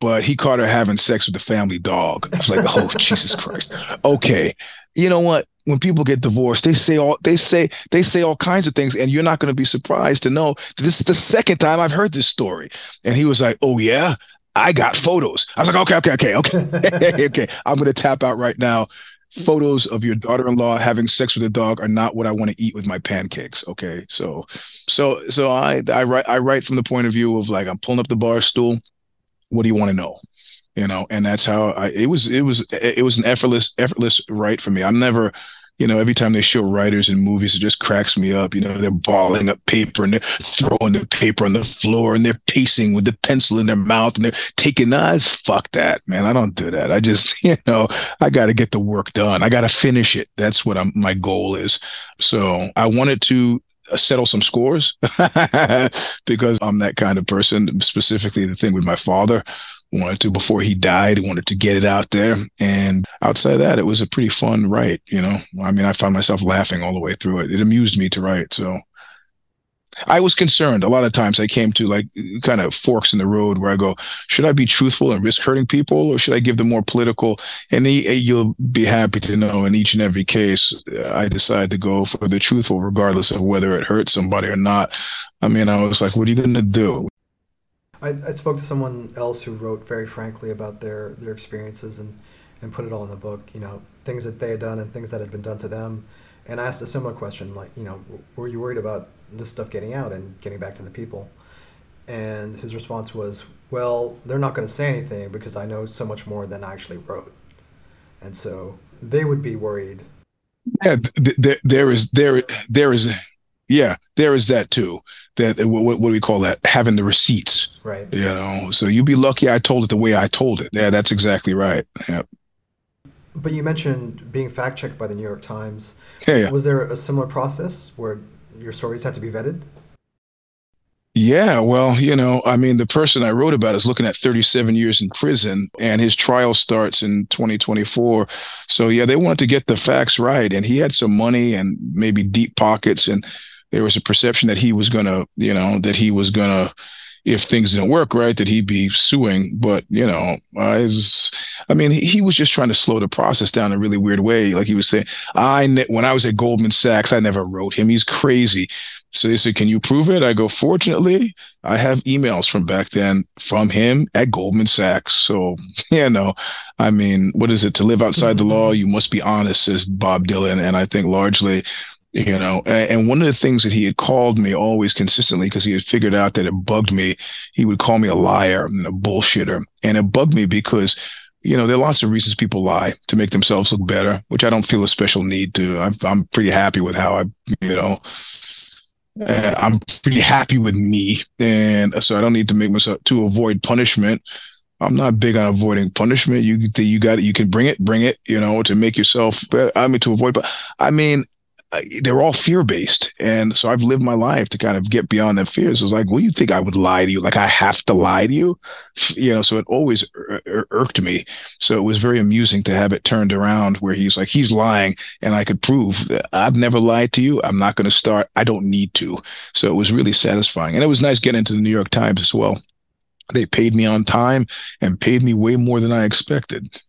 but he caught her having sex with the family dog." I was like, "Oh, Jesus Christ. Okay. You know what? When people get divorced, they say all they say they say all kinds of things, and you're not going to be surprised to know that this is the second time I've heard this story." And he was like, "Oh, yeah? I got photos." I was like, okay, okay, okay, okay, okay. I'm going to tap out right now. Photos of your daughter-in-law having sex with a dog are not what I want to eat with my pancakes. Okay. So, so, so I, I write, I write from the point of view of like, I'm pulling up the bar stool. What do you want to know? You know? And that's how I, it was, it was, it was an effortless, effortless write for me. I'm never, you know, every time they show writers in movies, it just cracks me up. You know, they're balling up paper and they're throwing the paper on the floor and they're pacing with the pencil in their mouth and they're taking knives. Fuck that, man. I don't do that. I just, you know, I got to get the work done. I got to finish it. That's what I'm, my goal is. So I wanted to settle some scores because I'm that kind of person. Specifically, the thing with my father, wanted to, before he died, wanted to get it out there. And outside that, it was a pretty fun write, you know? I mean, I found myself laughing all the way through it. It amused me to write. So I was concerned. A lot of times I came to like kind of forks in the road where I go, should I be truthful and risk hurting people, or should I give them more political? And he, you'll be happy to know in each and every case, I decided to go for the truthful, regardless of whether it hurt somebody or not. I mean, I was like, what are you going to do? I, I spoke to someone else who wrote very frankly about their, their experiences and, and put it all in the book, you know, things that they had done and things that had been done to them. And I asked a similar question, like, you know, were you worried about this stuff getting out and getting back to the people? And his response was, well, they're not going to say anything because I know so much more than I actually wrote. And so they would be worried. Yeah, th- th- there is, there, there is... Yeah, there is that too. That what, what do we call that? Having the receipts, right? You know, so you'd be lucky I told it the way I told it. Yeah, that's exactly right. Yeah. But you mentioned being fact checked by the New York Times. Yeah, yeah. Was there a similar process where your stories had to be vetted? Yeah, well, you know, I mean, the person I wrote about is looking at thirty-seven years in prison, and his trial starts in twenty twenty-four. So yeah, they wanted to get the facts right, and he had some money and maybe deep pockets, and there was a perception that he was going to, you know, that he was going to, if things didn't work right, that he'd be suing. But, you know, I, was, I mean, he, he was just trying to slow the process down in a really weird way. Like he was saying, I ne- when I was at Goldman Sachs, I never wrote him. He's crazy. So they said, can you prove it? I go, fortunately, I have emails from back then from him at Goldman Sachs. So, you know, I mean, what is it? To live outside the law, you must be honest, says Bob Dylan. And I think largely... You know, and one of the things that he had called me always consistently, because he had figured out that it bugged me, he would call me a liar and a bullshitter. And it bugged me because, you know, there are lots of reasons people lie to make themselves look better, which I don't feel a special need to. I'm, I'm pretty happy with how I, you know, uh, I'm pretty happy with me. And so I don't need to make myself to avoid punishment. I'm not big on avoiding punishment. You, you got it. You can bring it, bring it, you know, to make yourself better. I mean, to avoid, but I mean, they're all fear-based. And so I've lived my life to kind of get beyond that fear. So it's like, well, you think I would lie to you? Like I have to lie to you? You know, so it always ir- ir- irked me. So it was very amusing to have it turned around where he's like, he's lying and I could prove that I've never lied to you. I'm not going to start. I don't need to. So it was really satisfying. And it was nice getting into the New York Times as well. They paid me on time and paid me way more than I expected.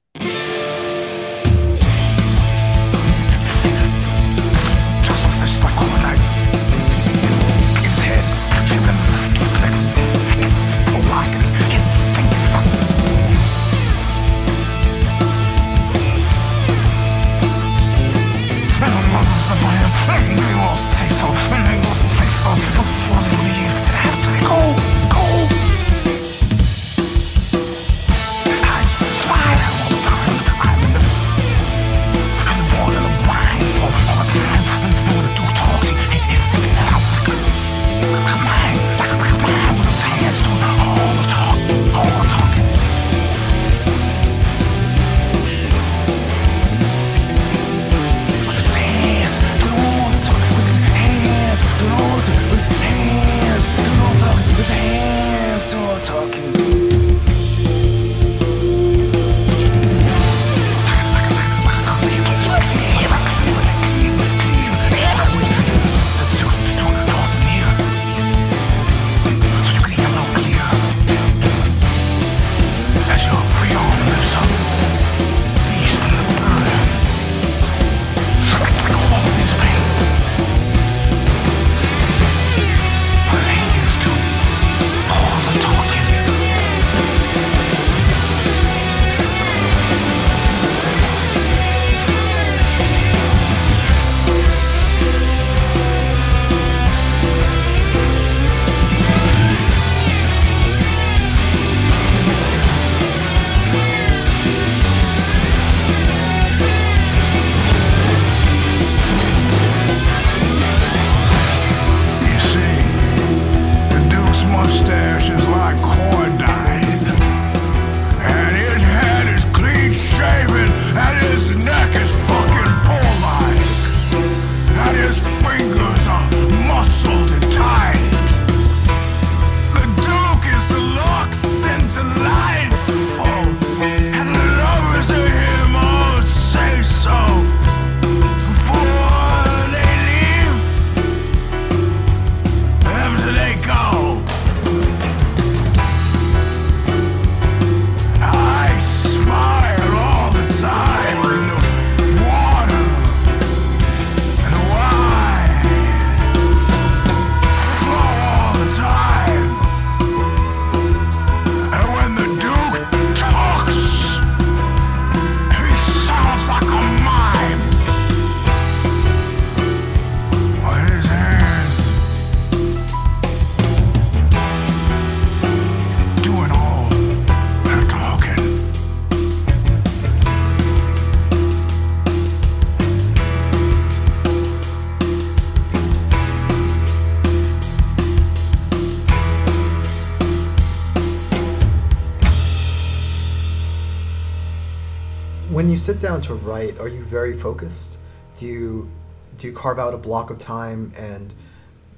When you sit down to write, are you very focused? Do you do you carve out a block of time and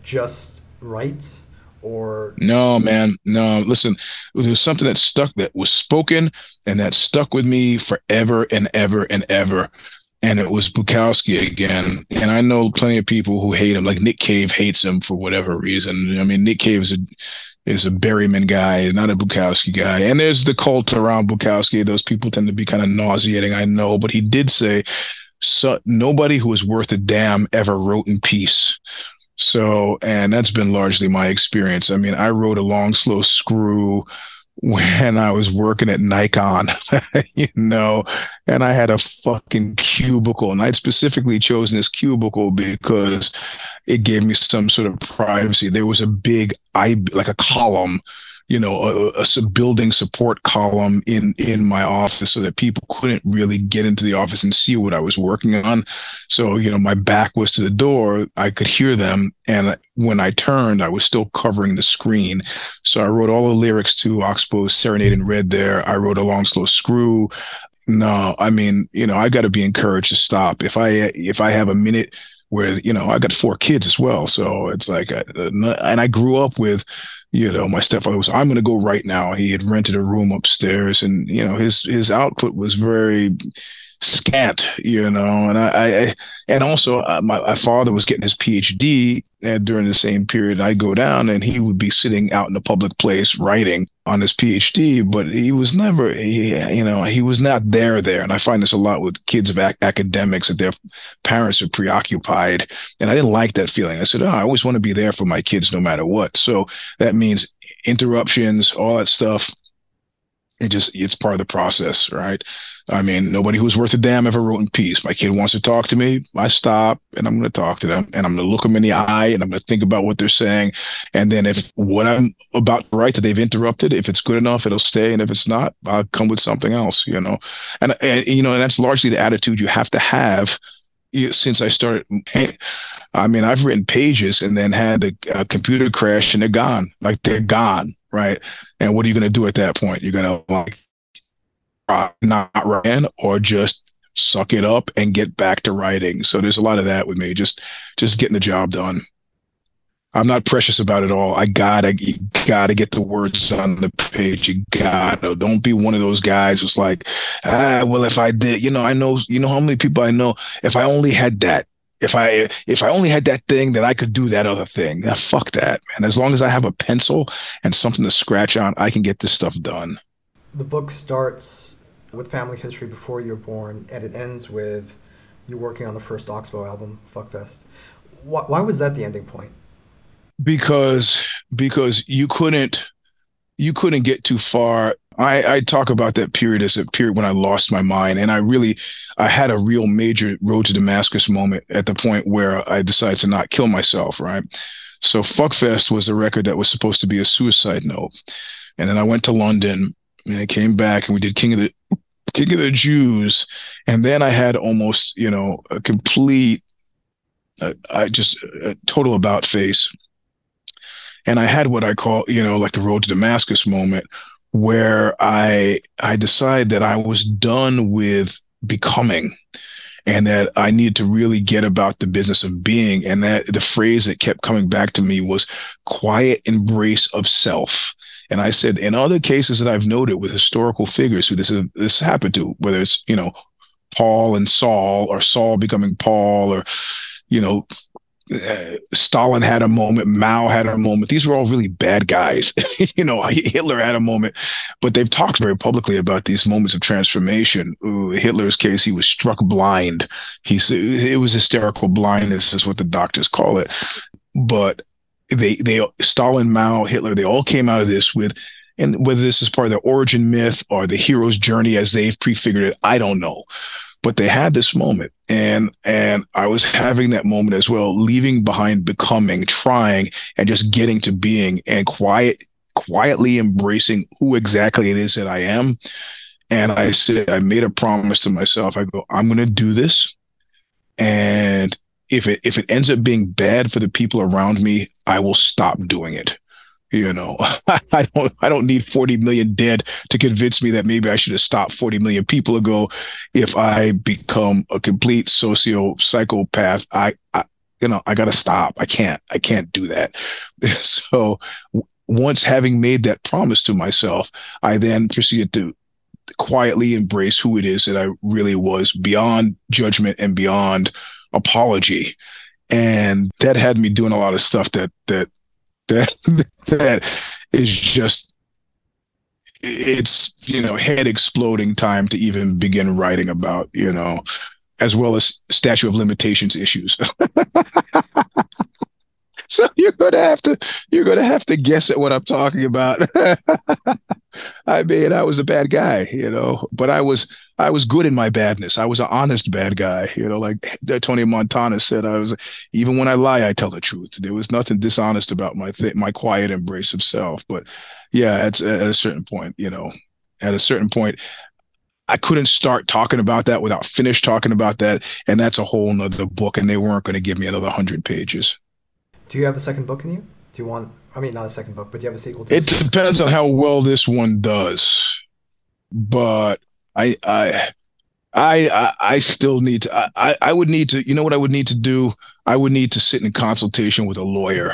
just write? Or no, man, no. Listen, there's something that stuck, that was spoken, and that stuck with me forever and ever and ever. And it was Bukowski again. And I know plenty of people who hate him, like Nick Cave hates him for whatever reason. I mean, Nick Cave is a, is a Berryman guy, not a Bukowski guy. And there's the cult around Bukowski. Those people tend to be kind of nauseating, I know. But he did say, so, nobody who is worth a damn ever wrote in peace. So, and that's been largely my experience. I mean, I wrote A Long Slow Screw when I was working at Nikon, you know, and I had a fucking cubicle, and I'd specifically chosen this cubicle because it gave me some sort of privacy. There was a big, like a column, you know, a, a building support column in, in my office so that people couldn't really get into the office and see what I was working on. So, you know, my back was to the door. I could hear them. And when I turned, I was still covering the screen. So I wrote all the lyrics to Oxbow's Serenade in Red there. I wrote A Long Slow Screw. No, I mean, you know, I got to be encouraged to stop. If I, if I have a minute where, you know, I got four kids as well. So it's like, I, and I grew up with, you know, my stepfather was, I'm going to go right now. He had rented a room upstairs, and, you know, his, his output was very scant, you know, and I, I and also my, my father was getting his P H D and during the same period. I'd go down and he would be sitting out in a public place writing on his P H D, but he was never, he, you know, he was not there there. And I find this a lot with kids of ac- academics that their parents are preoccupied. And I didn't like that feeling. I said, oh, I always want to be there for my kids no matter what. So that means interruptions, all that stuff. It just, it's part of the process, right? I mean, nobody who's worth a damn ever wrote in peace. My kid wants to talk to me. I stop and I'm going to talk to them, and I'm going to look them in the eye, and I'm going to think about what they're saying. And then if what I'm about to write that they've interrupted, if it's good enough, it'll stay. And if it's not, I'll come with something else, you know? And, and you know, and that's largely the attitude you have to have. Since I started, I mean, I've written pages and then had the uh, computer crash and they're gone, like they're gone. Right. And what are you going to do at that point? You're going to like uh, not write in, or just suck it up and get back to writing. So there's a lot of that with me, just just getting the job done. I'm not precious about it all. I gotta, you gotta get the words on the page. You gotta, don't be one of those guys who's like, ah, well, if I did, you know, I know, you know how many people I know, if I only had that, if I, if I only had that thing, then I could do that other thing. Now, fuck that, man. As long as I have a pencil and something to scratch on, I can get this stuff done. The book starts with family history before you're born, and it ends with you working on the first Oxbow album, Fuckfest. Why, why was that the ending point? Because because you couldn't you couldn't get too far. I, I talk about that period as a period when I lost my mind, and I really I had a real major road to Damascus moment at the point where I decided to not kill myself. Right. So Fuckfest was a record that was supposed to be a suicide note, and then I went to London and I came back and we did King of the King of the Jews, and then I had almost you know a complete uh, I just a total about face. And I had what I call, you know, like the road to Damascus moment, where I I decided that I was done with becoming, and that I needed to really get about the business of being. And that the phrase that kept coming back to me was quiet embrace of self. And I said, in other cases that I've noted with historical figures who this is, this happened to, whether it's, you know, Paul and Saul, or Saul becoming Paul, or, you know, Uh, Stalin had a moment, Mao had a moment. These were all really bad guys. you know, Hitler had a moment, but they've talked very publicly about these moments of transformation. Ooh, Hitler's case, he was struck blind. He it was hysterical blindness is what the doctors call it. But they, they, Stalin, Mao, Hitler, they all came out of this with, and whether this is part of the origin myth or the hero's journey as they've prefigured it, I don't know. But they had this moment, and and I was having that moment as well, leaving behind becoming, trying, and just getting to being, and quiet, quietly embracing who exactly it is that I am. And I said, I made a promise to myself. I go, I'm going to do this, and if it if it ends up being bad for the people around me, I will stop doing it. You know, I don't I don't need forty million dead to convince me that maybe I should have stopped forty million people ago. If I become a complete socio-psychopath, I, I you know, I got to stop. I can't I can't do that. So once having made that promise to myself, I then proceeded to quietly embrace who it is that I really was beyond judgment and beyond apology. And that had me doing a lot of stuff that that That that is just, it's, you know, head exploding time to even begin writing about, you know, as well as statute of limitations issues. So you're gonna have to you're gonna have to guess at what I'm talking about. I mean, I was a bad guy, you know, but I was I was good in my badness. I was an honest bad guy, you know, like Tony Montana said. I was, even when I lie, I tell the truth. There was nothing dishonest about my th- my quiet embrace of self. But yeah, at, at a certain point, you know, at a certain point, I couldn't start talking about that without finish talking about that, and that's a whole nother book. And they weren't going to give me another hundred pages. Do you have a second book in you? Do you want, I mean, not a second book, but do you have a sequel to it? It depends on how well this one does. But I I I I still need to, I, I would need to, you know what I would need to do? I would need to sit in consultation with a lawyer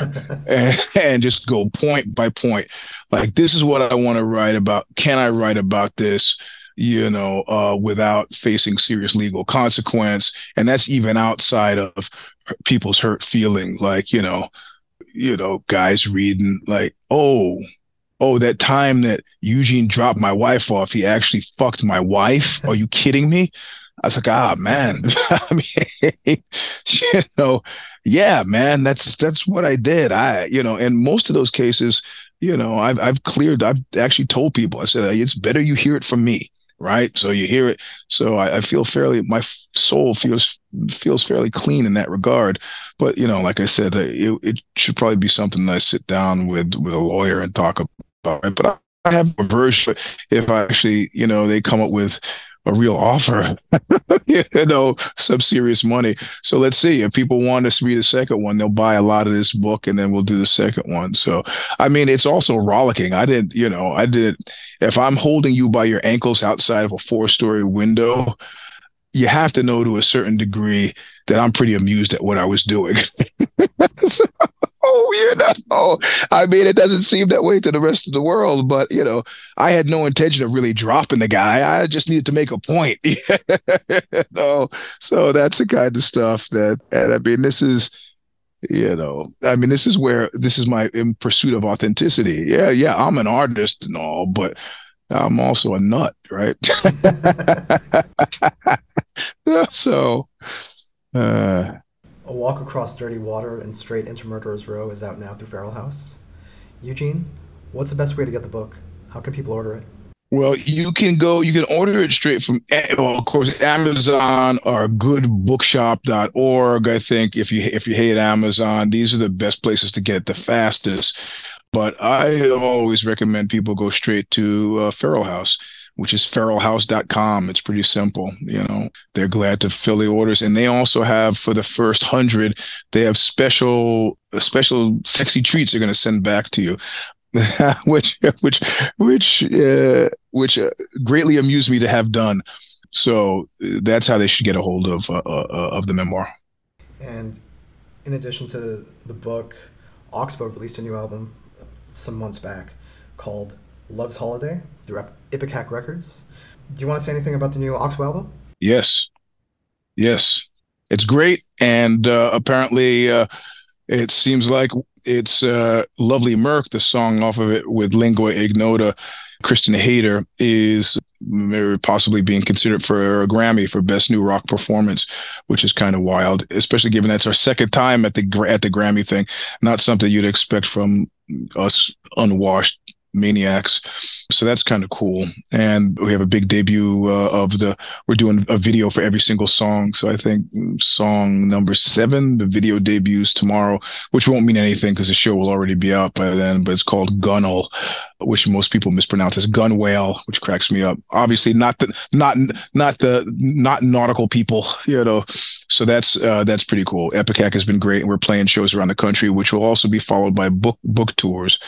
and, and just go point by point. Like, this is what I want to write about. Can I write about this? You know, uh, without facing serious legal consequence. And that's even outside of people's hurt feeling. Like, you know, you know, guys reading like, oh, oh, that time that Eugene dropped my wife off, he actually fucked my wife. Are you kidding me? I was like, ah, man. I mean, you know, yeah, man, that's, that's what I did. I, you know, in most of those cases, you know, I've, I've cleared, I've actually told people, I said, it's better you hear it from me. Right. So you hear it. So I, I feel fairly, my soul feels, feels fairly clean in that regard. But, you know, like I said, it, it should probably be something that I sit down with, with a lawyer and talk about it. But I have a version if I actually, you know, they come up with a real offer, you know, some serious money. So let's see if people want us to read a second one, they'll buy a lot of this book and then we'll do the second one. So, I mean, it's also rollicking. I didn't, you know, I didn't, if I'm holding you by your ankles outside of a four story window, you have to know to a certain degree that I'm pretty amused at what I was doing. So, you know, I mean, it doesn't seem that way to the rest of the world, but, you know, I had no intention of really dropping the guy. I just needed to make a point. You know? So that's the kind of stuff that, and I mean, this is, you know, I mean, this is where, this is my in pursuit of authenticity. Yeah, yeah, I'm an artist and all, but I'm also a nut, right? So, uh... A Walk Across Dirty Water and Straight into Murderer's Row is out now through Feral House. Eugene, what's the best way to get the book? How can people order it? Well, you can go, you can order it straight from, well, of course, Amazon or good bookshop dot org, I think, if you if you hate Amazon. These are the best places to get it the fastest. But I always recommend people go straight to uh, Feral House, which is feral house dot com. It's pretty simple. You know, they're glad to fill the orders. And they also have, for the first hundred, they have special, special sexy treats they're going to send back to you, which, which, which, uh, which uh, greatly amused me to have done. So that's how they should get a hold of, uh, uh, of the memoir. And in addition to the book, Oxbow released a new album some months back called Love's Holiday through Ipecac Records. Do you want to say anything about the new Oxbow album? Yes. Yes. It's great. And uh, apparently uh, it seems like it's uh, Lovely Merc, the song off of it with Lingua Ignota, Christian Hayter, is maybe possibly being considered for a Grammy for Best New Rock Performance, which is kind of wild, especially given that's our second time at the at the Grammy thing. Not something you'd expect from us unwashed maniacs. So that's kind of cool. And we have a big debut uh, of the, we're doing a video for every single song. So I think song number seven, the video debuts tomorrow, which won't mean anything because the show will already be out by then, but it's called Gunnel, which most people mispronounce as Gun Whale, which cracks me up. Obviously not the, not, not the, not nautical people, you know. So that's, uh, that's pretty cool. Ipecac has been great. And we're playing shows around the country, which will also be followed by book, book tours.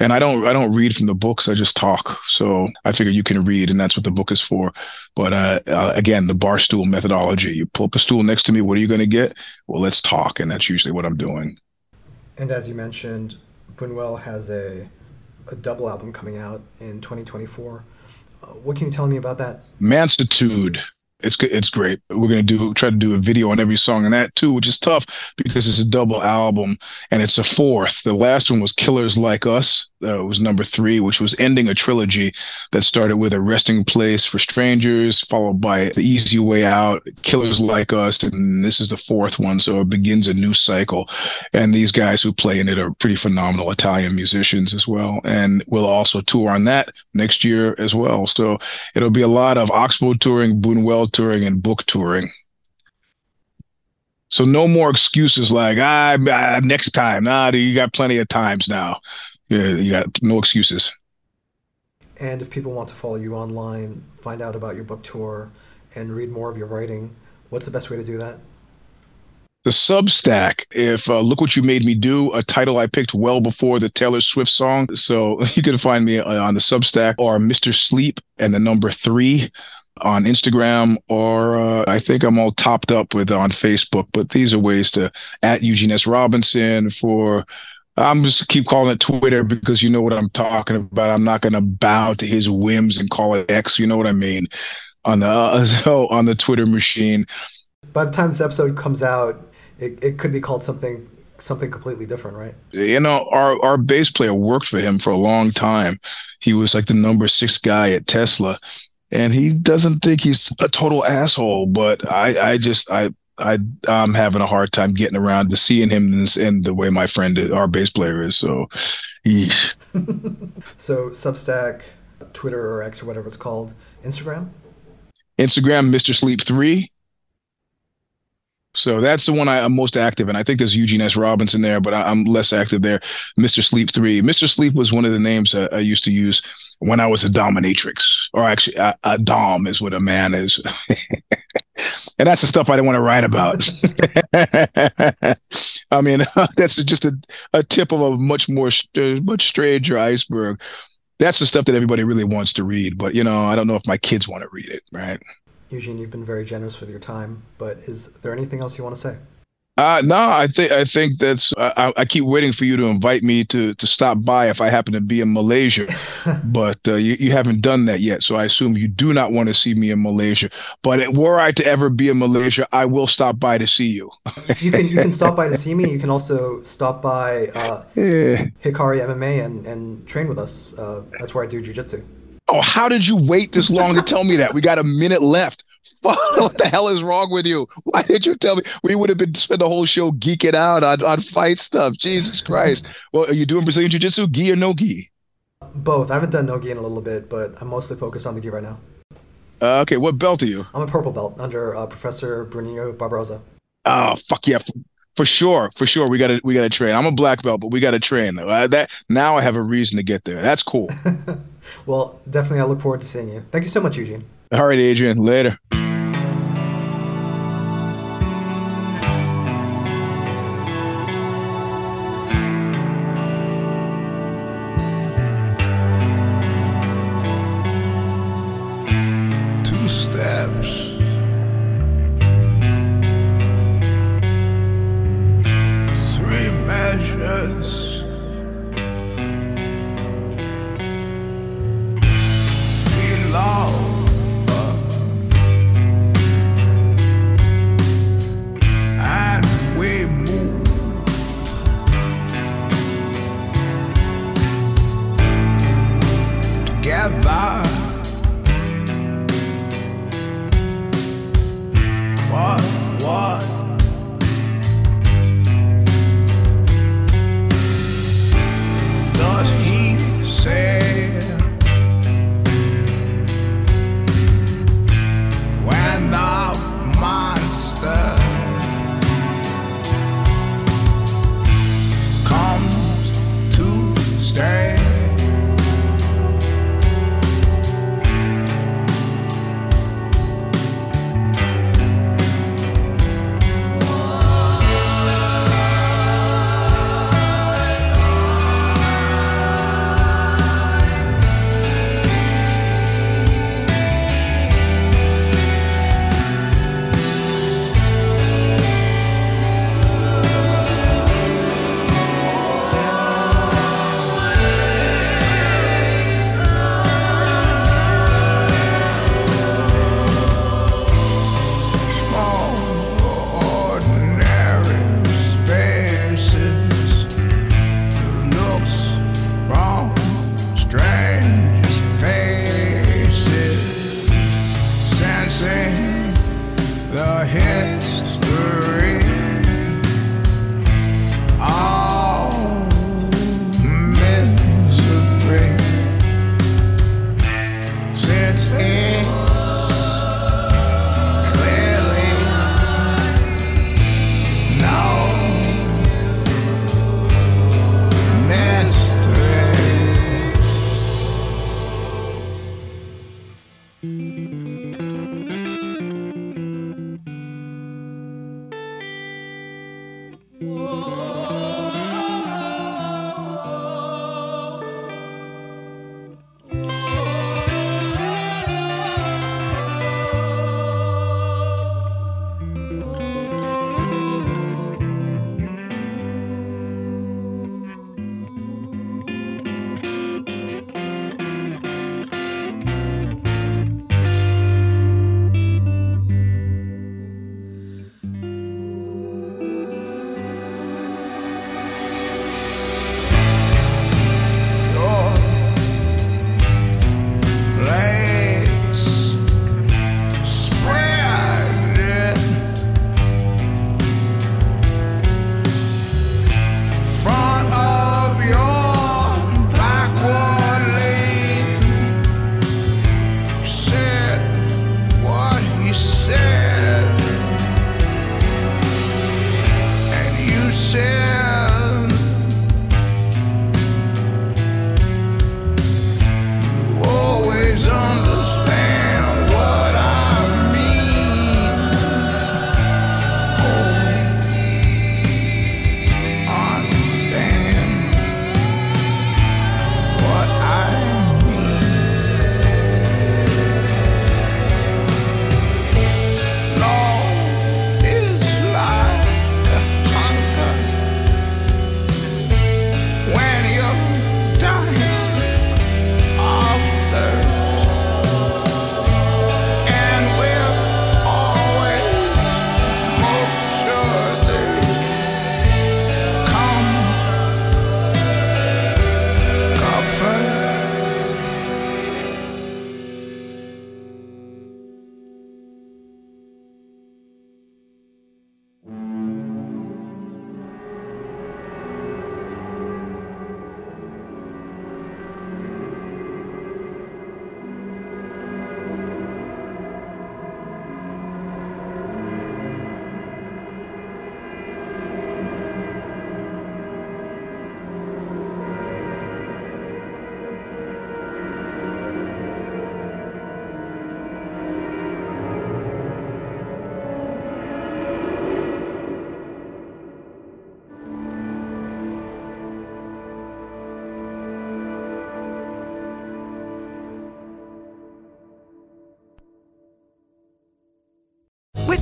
And I don't I don't read from the books. I just talk. So I figure you can read, and that's what the book is for. But uh, uh, again, the bar stool methodology. You pull up a stool next to me. What are you going to get? Well, let's talk. And that's usually what I'm doing. And as you mentioned, Buñuel has a, a double album coming out in twenty twenty-four. Uh, what can you tell me about that? Mansitude. It's it's great. We're going to do try to do a video on every song and that too, which is tough because it's a double album and it's a fourth. The last one was Killers Like Us. Uh, it was number three, which was ending a trilogy that started with A Resting Place for Strangers, followed by The Easy Way Out, Killers Like Us, and this is the fourth one. So it begins a new cycle. And these guys who play in it are pretty phenomenal Italian musicians as well. And we'll also tour on that next year as well. So it'll be a lot of Oxbow touring, Buñuel touring, and book touring. So no more excuses like, ah, ah next time. Nah, you got plenty of times now. Yeah, you got no excuses. And if people want to follow you online, find out about your book tour, and read more of your writing, what's the best way to do that? The Substack. If uh, Look What You Made Me Do, a title I picked well before the Taylor Swift song. So you can find me on the Substack or Mister Sleep and the number three on Instagram, or uh, I think I'm all topped up with on Facebook. But these are ways to, at Eugene S. Robinson for... I'm just keep calling it Twitter because you know what I'm talking about. I'm not going to bow to his whims and call it X. You know what I mean? On the uh, so on the Twitter machine. By the time this episode comes out, it, it could be called something something completely different, right? You know, our our bass player worked for him for a long time. He was like the number six guy at Tesla, and he doesn't think he's a total asshole. But I I just I. I, I'm having a hard time getting around to seeing him and, and the way my friend, is, our bass player is. So, yeesh. So Substack, Twitter or X or whatever it's called, Instagram? Instagram, Mister Sleep three. So that's the one I, I'm most active in. I think there's Eugene S. Robinson there, but I, I'm less active there. Mister Sleep three. Mister Sleep was one of the names I, I used to use when I was a dominatrix. Or actually, a, a dom is what a man is. And that's the stuff I didn't want to write about. I mean, that's just a, a tip of a much more, much stranger iceberg. That's the stuff that everybody really wants to read. But, you know, I don't know if my kids want to read it, right? Eugene, you've been very generous with your time, but is there anything else you want to say? Uh, no, I think I think that's. I, I keep waiting for you to invite me to, to stop by if I happen to be in Malaysia, but uh, you, you haven't done that yet. So I assume you do not want to see me in Malaysia. But it, were I to ever be in Malaysia, I will stop by to see you. you can you can stop by to see me. You can also stop by uh, yeah. Hikari M M A and, and train with us. Uh, that's where I do jiu-jitsu. Oh, how did you wait this long to tell me that? We got a minute left. What the hell is wrong with you? Why didn't you tell me? We would have been spent the whole show geeking out on, on fight stuff. Jesus Christ. Well, are you doing Brazilian Jiu-Jitsu, gi or no gi? Both. I haven't done no gi in a little bit, but I'm mostly focused on the gi right now. Uh, okay, what belt are you? I'm a purple belt under uh, Professor Bruninho Barbosa. Oh, fuck yeah. For sure, for sure, we gotta we gotta train. I'm a black belt, but we gotta train. Uh, that now I have a reason to get there. That's cool. Well, definitely, I look forward to seeing you. Thank you so much, Eugene. All right, Adrian. Later. Two steps. We love sing the history. All misery since it's clearly no mystery.